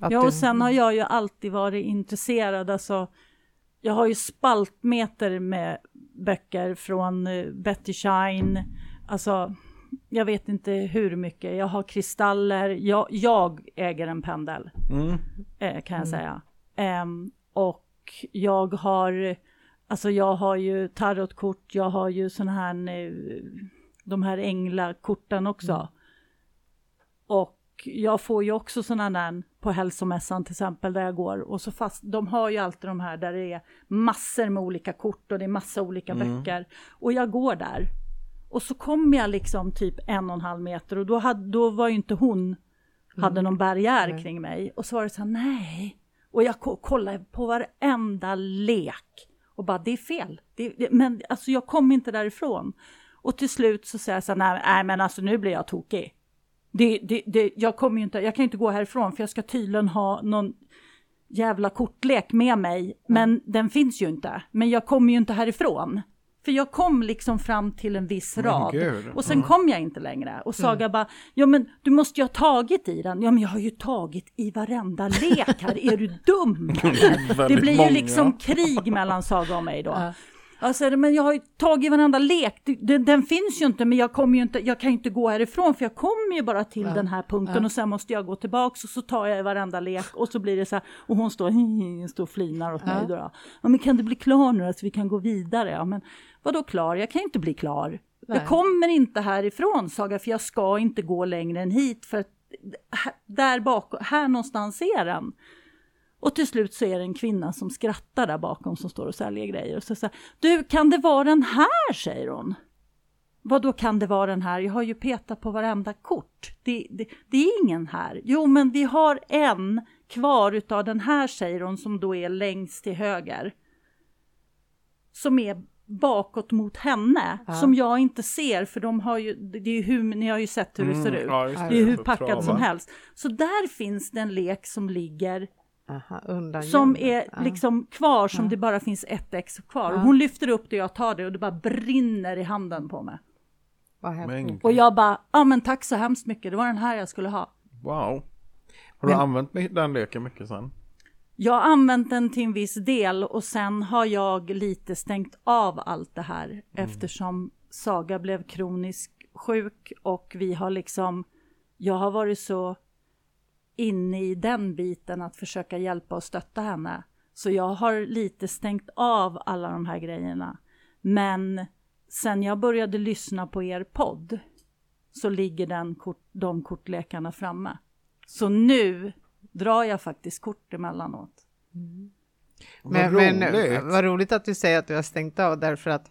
Ja, och sen har jag ju alltid varit intresserad. Alltså, jag har ju spaltmeter med böcker från Betty Shine. Alltså, jag vet inte hur mycket. Jag har kristaller. Jag, jag äger en pendel, mm. kan jag mm. säga. Um, och jag har, alltså jag har ju tarotkort, jag har ju sån här, de här änglakorten också. Mm. Och jag får ju också såna där på hälsomässan till exempel där jag går. Och så fast, de har ju alltid de här där det är massor med olika kort och det är massa olika mm. böcker. Och jag går där. Och så kom jag liksom typ en och en halv meter och då, hade, då var ju inte hon hade mm. någon barriär mm. kring mig. Och så var det så här, nej. Och jag k- kollade på varenda lek och bara, det är fel. Det, det, men alltså jag kom inte därifrån. Och till slut så säger jag så här, nej, nej men alltså nu blir jag tokig. Det, det, det, jag kommer ju inte, jag kan inte gå härifrån för jag ska tydligen ha någon jävla kortlek med mig. Men mm. den finns ju inte. Men jag kommer ju inte härifrån. För jag kom liksom fram till en viss rad. Mm, och sen mm. kom jag inte längre. Och Saga mm. bara, ja men du måste ju ha tagit i den. Ja men jag har ju tagit i varenda lek här. Är du dum? Det blir ju många. Liksom krig mellan Saga och mig då. Mm. Alltså, men jag har ju tagit varenda lek. Den, den finns ju inte, men jag kommer ju inte, jag kan ju inte gå härifrån för jag kommer ju bara till ja. Den här punkten ja. Och sen måste jag gå tillbaka och så tar jag varenda lek och så blir det så här, och hon står hon står och flinar åt ja. Mig då. då. Ja, men kan du bli klar nu så alltså, vi kan gå vidare? Ja, men vadå klar? Jag kan ju inte bli klar. Nej. Jag kommer inte härifrån, Saga, för jag ska inte gå längre än hit för att där bakom, här någonstans är den. Och till slut så är det en kvinna som skrattar där bakom som står och säljer grejer. Och så säger, du kan det vara den här, säger hon. Vadå kan det vara den här? Jag har ju petat på varenda kort. Det, det, det är ingen här. Jo men vi har en kvar utav den här, säger hon, som då är längst till höger. Som är bakåt mot henne. Ja. Som jag inte ser för de har ju, det är ju hur, ni har ju sett hur det ser ut. Mm, ja, det är ju hur packat som helst. Så där finns det en lek som ligger... Aha, som är ja. Liksom kvar som ja. Det bara finns ett ex kvar. Ja. Hon lyfter upp det och jag tar det och det bara brinner i handen på mig. Men... Och jag bara, ja ah, men tack så hemskt mycket. Det var den här jag skulle ha. Wow. Har du men... använt den leken mycket sen? Jag har använt den till en viss del och sen har jag lite stängt av allt det här. Mm. Eftersom Saga blev kroniskt sjuk och vi har liksom, jag har varit så... inne i den biten att försöka hjälpa och stötta henne. Så jag har lite stängt av alla de här grejerna. Men sen jag började lyssna på er podd så ligger den kort, de kortlekarna framme. Så nu drar jag faktiskt kort emellanåt. Mm. Men, vad, men roligt. Vad roligt att du säger att du har stängt av, därför att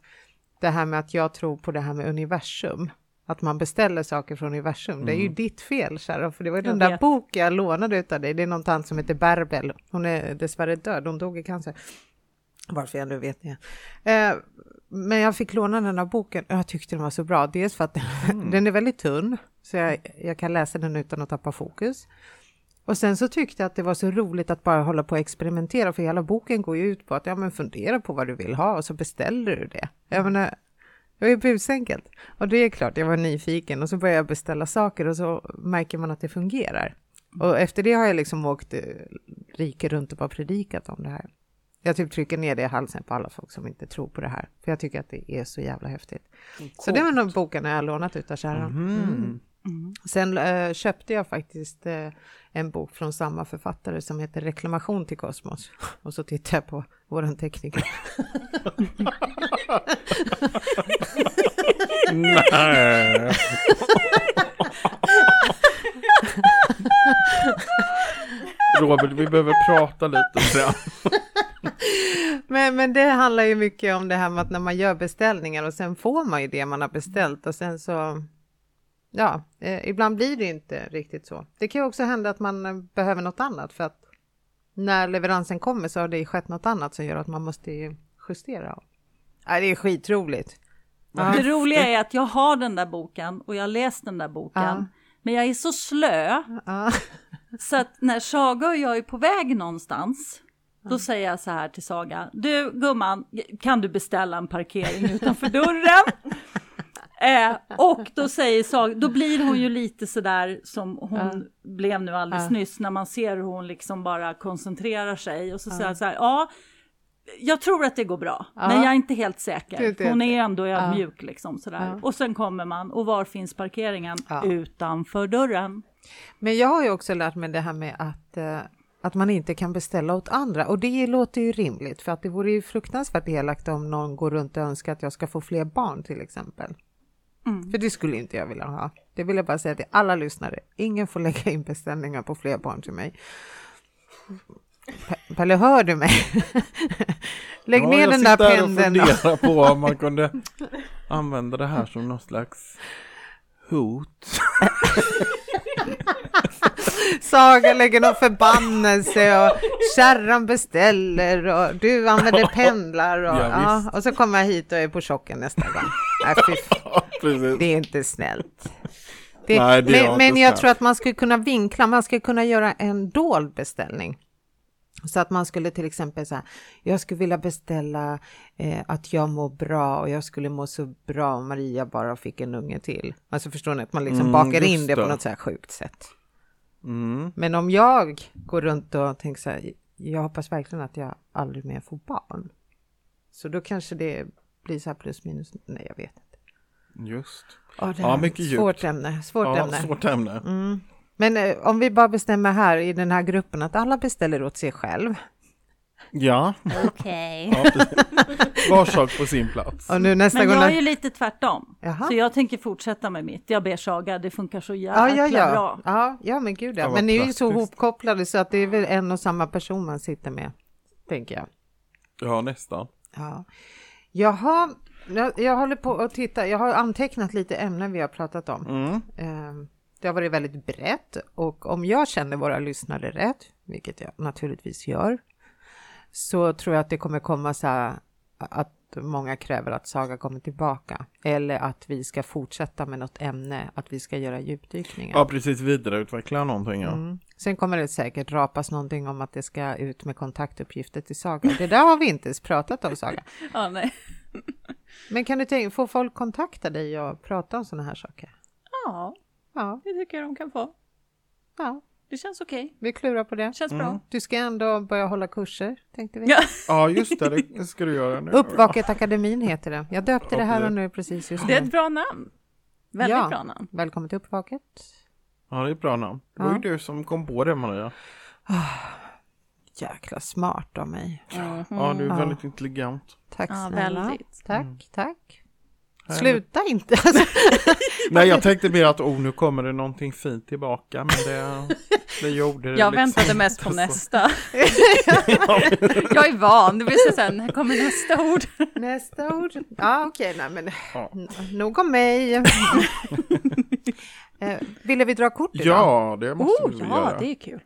det här med att jag tror på det här med universum. Att man beställer saker från universum. Mm. Det är ju ditt fel, kära. För det var ju den där boken jag lånade ut av dig. Det är någon tant som heter Berbel. Hon är dessvärre död. Hon dog i cancer. Varför jag nu vet ni. Eh, men jag fick låna den här boken. Jag tyckte den var så bra. Dels för att mm. den är väldigt tunn. Så jag, jag kan läsa den utan att tappa fokus. Och sen så tyckte jag att det var så roligt att bara hålla på och experimentera. För hela boken går ju ut på att ja, men fundera på vad du vill ha. Och så beställer du det. Jag menar... Det var ju busenkelt. Och det är klart, jag var nyfiken. Och så började jag beställa saker och så märker man att det fungerar. Och efter det har jag liksom åkt riker runt och bara predikat om det här. Jag typ trycker ner det i halsen på alla folk som inte tror på det här. För jag tycker att det är så jävla häftigt. Kort. Så det var de bokarna jag har lånat ut av kärran. Mm. Mm. Mm. Sen äh, köpte jag faktiskt äh, en bok från samma författare som heter Reklamation till kosmos. Och så tittade jag på våran tekniker. Nej. Robert, vi behöver prata lite sen. Men, men det handlar ju mycket om det här med att när man gör beställningar och sen får man ju det man har beställt och sen så... Ja, eh, ibland blir det inte riktigt så. Det kan ju också hända att man behöver något annat för att när leveransen kommer så har det skett något annat som gör att man måste justera. Nej, det är skitroligt. Ja. Det roliga är att jag har den där boken och jag läst den där boken. Ja. Men jag är så slö. Ja. Så att när Saga och jag är på väg någonstans... Då säger jag så här till Saga. Du gumman, kan du beställa en parkering utanför dörren? Eh, och då säger Saga, då blir hon ju lite så där som hon uh. blev nu alldeles uh. nyss. När man ser hur hon liksom bara koncentrerar sig. Och så uh. säger jag så här, ja, jag tror att det går bra. Uh. Men jag är inte helt säker. Hon är ändå uh. mjuk liksom sådär. Uh. Och sen kommer man, och var finns parkeringen? Uh. Utanför dörren. Men jag har ju också lärt mig det här med att... Uh, att man inte kan beställa åt andra. Och det låter ju rimligt, för att det vore ju fruktansvärt elakt om någon går runt och önskar att jag ska få fler barn till exempel. Mm. För det skulle inte jag vilja ha. Det vill jag bara säga till alla lyssnare. Ingen får lägga in beställningar på fler barn till mig. P- Pelle, hör du mig? Lägg ja, ner den där pendeln. Jag sitter och funderar på om man kunde använda det här som någon slags hot. Saga lägger någon förbannelse och kärran beställer och du använder pendlar och, ja, ja, och så kommer jag hit och är på chocken nästa gång. Nej, ja, det är inte snällt. Det, Nej, det men inte men snällt. Jag tror att man skulle kunna vinkla, man skulle kunna göra en dold beställning. Så att man skulle till exempel så här, jag skulle vilja beställa eh, att jag mår bra och jag skulle må så bra om Maria bara fick en unge till. Alltså förstår ni att man liksom mm, bakar in det, det på något så här sjukt sätt. Mm. Men om jag går runt och tänker så här, jag hoppas verkligen att jag aldrig mer får barn. Så då kanske det blir så här plus minus, nej jag vet inte. Just. Oh, ja, mycket djupt. Svårt ämne, svårt ja, ämne. Svårt ämne. Mm. Men om vi bara bestämmer här i den här gruppen att alla beställer åt sig själv. Ja. Okej. Okay. Ja, var sak på sin plats. Och nu nästa Men jag gång... är ju lite tvärtom. Jaha. Så jag tänker fortsätta med mitt. Jag ber Saga, det funkar så jävla ja, ja, ja. bra. Ja, ja, men gud ja. Men ni är ju så hopkopplade så att det är väl en och samma person man sitter med, tänker jag. Ja, nästan. Ja. Jaha, jag, jag håller på att titta. Jag har antecknat lite ämnen vi har pratat om. Mm. Ehm. Det har varit väldigt brett och om jag känner våra lyssnare rätt, vilket jag naturligtvis gör, så tror jag att det kommer komma så här att många kräver att Saga kommer tillbaka eller att vi ska fortsätta med något ämne, att vi ska göra djupdykningar. Ja, precis, vidareutveckla någonting. Ja. Mm. Sen kommer det säkert rapas någonting om att det ska ut med kontaktuppgifter till Saga. Det där har vi inte ens pratat om, Saga. Ja, nej. Men kan du tänka, får folk kontakta dig och prata om sådana här saker? Ja. Ja, det tycker jag de kan få. Ja, det känns okej. Okay. Vi klurar på det. Känns mm. bra. Du ska ändå börja hålla kurser, tänkte vi. Ja, ja just det. Det ska du göra nu. Uppvaket Akademin heter det. Jag döpte det här och nu precis just nu. Det är ett bra namn. Väldigt ja. bra namn. Välkommen till Uppvaket. Ja, det är ett bra namn. Det var ju du som kom på det, Maria. Oh, jäkla smart av mig. Mm. Ja, du är väldigt ja. intelligent. Tack snälla. Ja, väldigt. Tack, mm. tack. Sluta inte. Nej, jag tänkte mer att oh, nu kommer det någonting fint tillbaka, men det, det gjorde det. Jag liksom väntade mest på så. nästa. Jag är van. Det blir så sen. Här kommer nästa ord. Nästa ord. Ja, okej. Okay, nej, men ja. nog om mig. eh, ville vi dra kort idag? Ja, det måste oh, vi ja, göra. Ja, det är kul.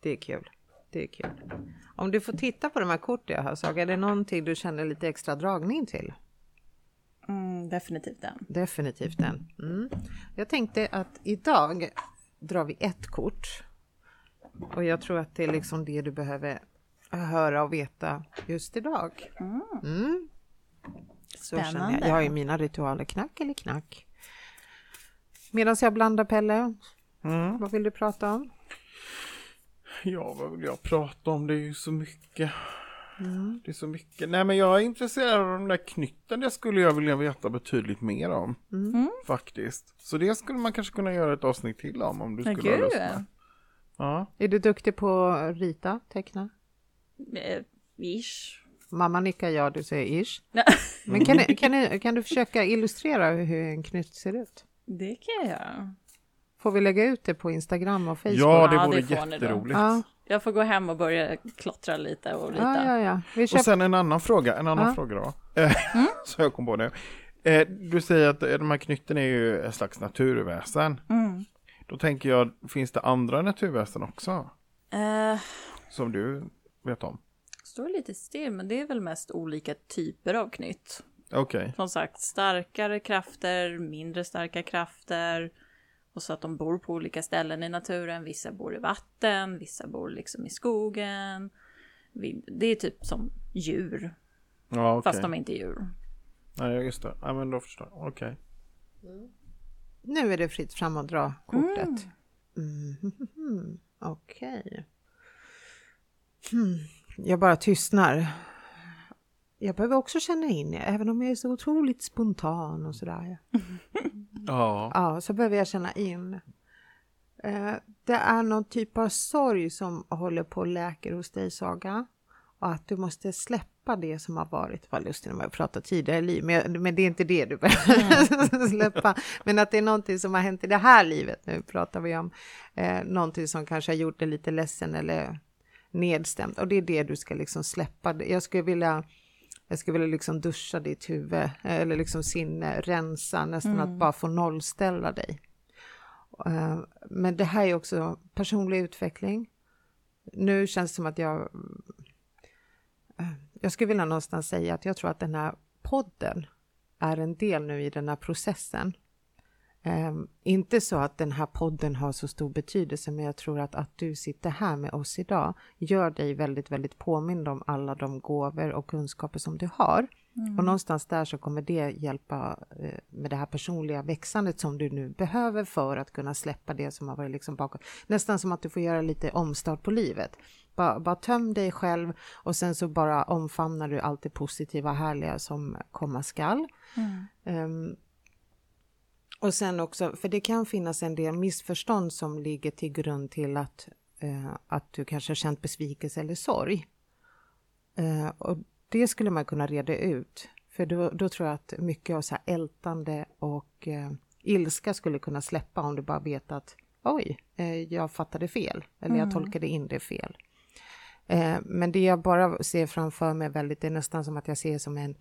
Det är kul. Det är kul. Om du får titta på de här korten jag har, Saga, är det någonting du känner lite extra dragning till? Mm, definitivt den. Definitivt den. Mm. Jag tänkte att idag drar vi ett kort. Och jag tror att det är liksom det du behöver höra och veta just idag. Mm. Så känner jag. Jag har ju mina ritualer, knack eller knack. Medan jag blandar, Pelle, mm. vad vill du prata om? Ja, vad vill jag prata om? Det är ju så mycket... Mm. Det är så mycket. Nej, men jag är intresserad av den där knytten. Det skulle jag vilja veta betydligt mer om. Mm. Faktiskt. Så det skulle man kanske kunna göra ett avsnitt till om. Om du skulle okay. ha lust med. Ja. Är du duktig på att rita, teckna? Eh, ish. Mamma nickar ja, du säger ish. Men kan, kan, du, kan du försöka illustrera hur en knytt ser ut? Det kan jag. Får vi lägga ut det på Instagram och Facebook? Ja, det vore ja, det jätteroligt. Ja. Jag får gå hem och börja klottra lite och rita. Ja, ja, ja. Vi köper... Och sen en annan fråga. En annan ja. fråga då. Mm. Så jag kom på det. Du säger att de här knytten är ju en slags naturväsen. Mm. Då tänker jag, finns det andra naturväsen också? Uh... Som du vet om? Står lite still, men det är väl mest olika typer av knytt. Okej. Okay. Som sagt, starkare krafter, mindre starka krafter... Och så att de bor på olika ställen i naturen. Vissa bor i vatten, vissa bor liksom i skogen. Det är typ som djur. Ja, okay. Fast de är inte djur. Nej, just det. Ja, men då förstår jag. Okej. Okay. Mm. Nu är det fritt fram att dra kortet. Mm. Mm. Okej. Okay. Mm. Jag bara tystnar. Jag behöver också känna in, även om jag är så otroligt spontan och sådär. Ja. Ja, så behöver jag känna in. Det är någon typ av sorg som håller på och läker hos dig, Saga. Och att du måste släppa det som har varit. Vad lustigt när jag pratat tidigare i liv. Men, men det är inte det du behöver mm. släppa. Men att det är någonting som har hänt i det här livet. Nu pratar vi om eh, någonting som kanske har gjort dig lite ledsen eller nedstämd. Och det är det du ska liksom släppa. Jag skulle vilja... Jag skulle vilja liksom duscha ditt huvud eller liksom sinne, rensa nästan mm. att bara få nollställa dig. Men det här är också personlig utveckling. Nu känns det som att jag jag skulle vilja någonstans säga att jag tror att den här podden är en del nu i den här processen. Inte så att den här podden har så stor betydelse, men jag tror att att du sitter här med oss idag gör dig väldigt väldigt påmind om alla de gåvor och kunskaper som du har. Mm. Och någonstans där så kommer det hjälpa med det här personliga växandet som du nu behöver för att kunna släppa det som har varit liksom bakom. Nästan som att du får göra lite omstart på livet. Bara, bara töm dig själv och sen så bara omfamnar du allt det positiva och härliga som komma skall. Mm. Um, Och sen också, för det kan finnas en del missförstånd som ligger till grund till att, eh, att du kanske har känt besvikelse eller sorg. Eh, och det skulle man kunna reda ut. För då, då tror jag att mycket av så här ältande och eh, ilska skulle kunna släppa om du bara vet att oj, eh, jag fattade fel. Eller mm. jag tolkade in det fel. Eh, men det jag bara ser framför mig väldigt, det är nästan som att jag ser som en...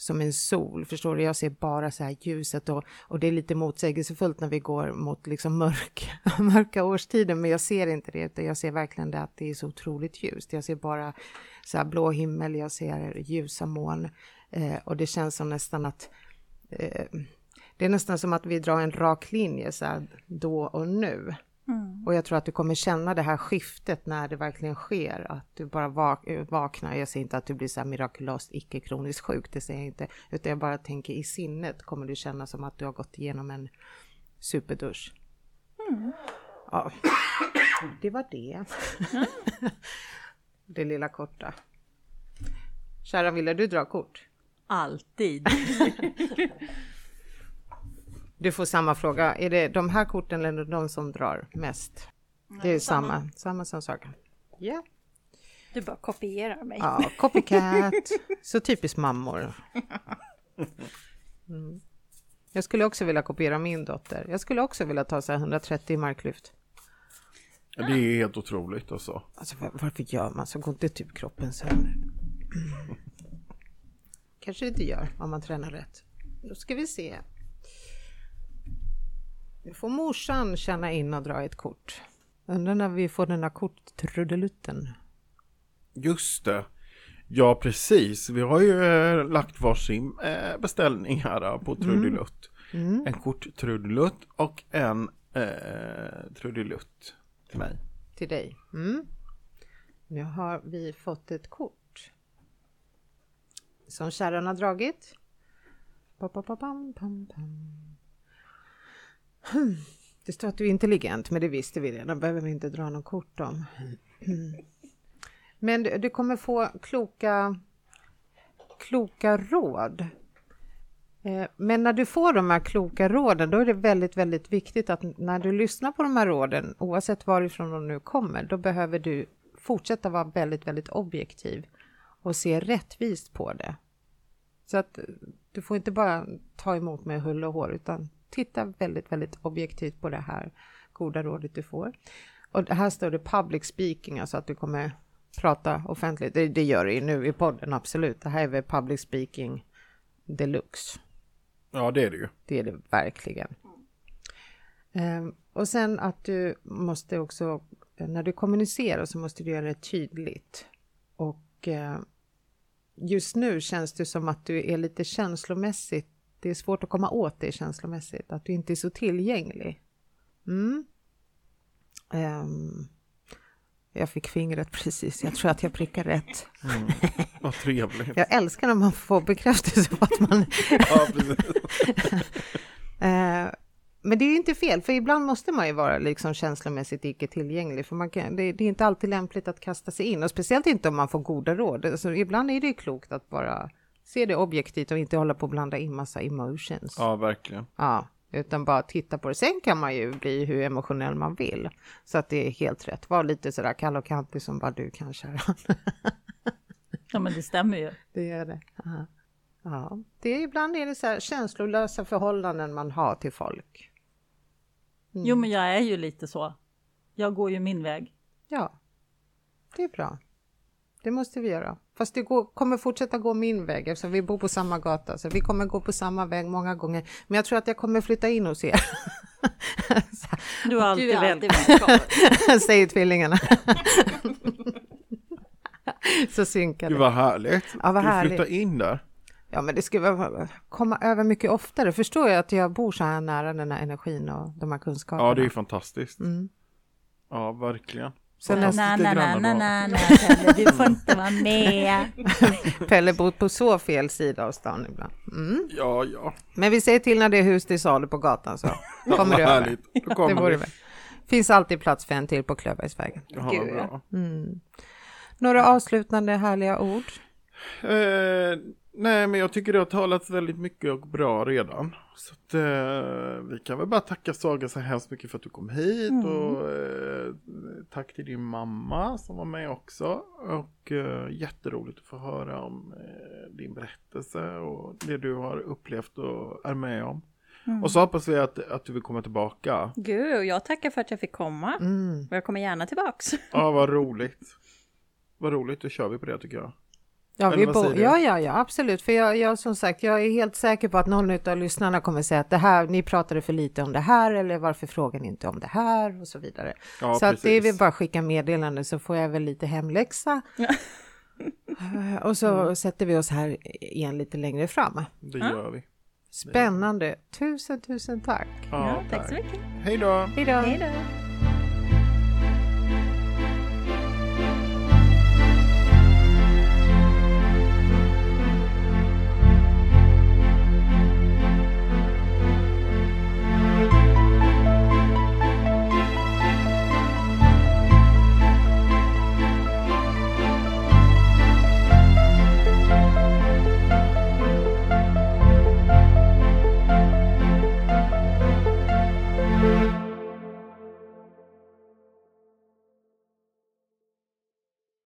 som en sol, förstår du? Jag ser bara så här ljuset och, och det är lite motsägelsefullt när vi går mot liksom mörk, mörka årstider, men jag ser inte det utan jag ser verkligen det att det är så otroligt ljust. Jag ser bara så här blå himmel, jag ser ljusa moln eh, och det känns som nästan att eh, det är nästan som att vi drar en rak linje så här då och nu. Mm. Och jag tror att du kommer känna det här skiftet när det verkligen sker. Att du bara vak- vaknar. Jag säger inte att du blir så här mirakulöst icke-kroniskt sjuk. Det säger jag inte. Utan jag bara tänker i sinnet kommer du känna som att du har gått igenom en superdusch. Mm. Ja, det var det. Mm. Det lilla korta. Kära, ville du dra kort? Alltid. Du får samma fråga. Är det de här korten eller de som drar mest? Nej, det är samma. Samma, samma som Saga. Yeah. Du bara kopierar mig. Ja, copycat. Så typiskt mammor. Mm. Jag skulle också vilja kopiera min dotter. Jag skulle också vilja ta så här hundratrettio marklyft. Ja, det är helt otroligt alltså. Alltså var, varför gör man så? Går inte typ kroppen sönder? Kanske det inte gör om man tränar rätt. Då ska vi se. Nu får morsan känna in och dra ett kort. Undrar när vi får den här korttrudelutten. Just det. Ja, precis. Vi har ju äh, lagt varsin äh, beställning här på trudelutt. Mm. Mm. En korttrudelutt och en äh, trudelutt till mig. Till dig. Mm. Nu har vi fått ett kort. Som kärran har dragit. Pa, pa, pa, pam, pam, pam. Hmm. Det står att du är intelligent, men det visste vi redan. Behöver vi inte dra någon kort om. Mm. Men du, du kommer få kloka, kloka råd. Eh, men när du får de här kloka råden, då är det väldigt, väldigt viktigt att när du lyssnar på de här råden, oavsett varifrån de nu kommer, då behöver du fortsätta vara väldigt, väldigt objektiv och se rättvist på det. Så att du får inte bara ta emot med hull och hår, utan titta väldigt, väldigt objektivt på det här goda rådet du får. Och här står det public speaking, alltså att du kommer prata offentligt. Det, det gör du ju nu i podden, absolut. Det här är väl public speaking deluxe. Ja, det är det ju. Det är det verkligen. Ehm, och sen att du måste också, när du kommunicerar så måste du göra det tydligt. Och eh, just nu känns det som att du är lite känslomässigt. Det är svårt att komma åt det känslomässigt. Att du inte är så tillgänglig. Mm. Um, jag fick fingret precis. Jag tror att jag prickar rätt. Mm. Vad trevligt. Jag älskar när man får bekräftelse på att man... Ja, precis. uh, men det är ju inte fel. För ibland måste man ju vara liksom känslomässigt icke tillgänglig. För man kan, det, det är inte alltid lämpligt att kasta sig in. Och speciellt inte om man får goda råd. Alltså, ibland är det ju klokt att bara... se det objektivt och inte hålla på att blanda in massa emotions. Ja, verkligen. Ja, utan bara titta på det. Sen kan man ju bli hur emotionell man vill, så att det är helt rätt. Var lite sådär kall och kantig som bara du kan, kära. Ja, men det stämmer ju. Det gör det. Aha. Ja, det är ibland är det så här känslolösa förhållanden man har till folk. Mm. Jo, men jag är ju lite så. Jag går ju min väg. Ja, det är bra. Det måste vi göra. Fast det går, kommer fortsätta gå min väg eftersom vi bor på samma gata. Så vi kommer gå på samma väg många gånger. Men jag tror att jag kommer flytta in hos er. Du har alltid, alltid välkommen. Säger tvillingarna. Så synkar det. Det var härligt. Ja, vad härligt. Du flyttar in där. Ja, men det skulle komma över mycket oftare. Förstår jag att jag bor så här nära den här energin och de här kunskaperna. Ja, det är ju fantastiskt. Mm. Ja, verkligen. Så na, na, na, na, na, na, na, Pelle, du får inte vara med. Pelle bor på så fel sida av stan ibland. Mm. Ja, ja. Men vi säger till när det är hus till salu på gatan så kommer du över. Då kommer det, vore det. Finns alltid plats för en till på Klöbergsvägen. Ja, gud, bra. Ja. Mm. Några avslutande härliga ord? Eh, nej, men jag tycker det har talats väldigt mycket och bra redan. Så att, eh, vi kan väl bara tacka Saga så hemskt mycket för att du kom hit. Mm. Och eh, tack till din mamma som var med också. Och eh, jätteroligt att få höra om eh, din berättelse och det du har upplevt och är med om. Mm. Och så hoppas vi att, att du vill komma tillbaka. Gud, jag tackar för att jag fick komma. Mm. Och jag kommer gärna tillbaks. Ja, vad roligt. Vad roligt, då kör vi på det tycker jag. Ja, vi bo- ja, ja, ja, absolut. För jag, jag, som sagt, jag är helt säker på att någon av lyssnarna kommer säga att det här, ni pratade för lite om det här, eller varför frågar ni inte om det här och så vidare. Ja, så att det är vi bara skicka meddelande så får jag väl lite hemläxa. Ja. Och så mm. sätter vi oss här igen lite längre fram. Det gör ja. vi. Spännande. Tusen, tusen tack. Ja, ja, tack så mycket. Hej då. Hej då. Hej då.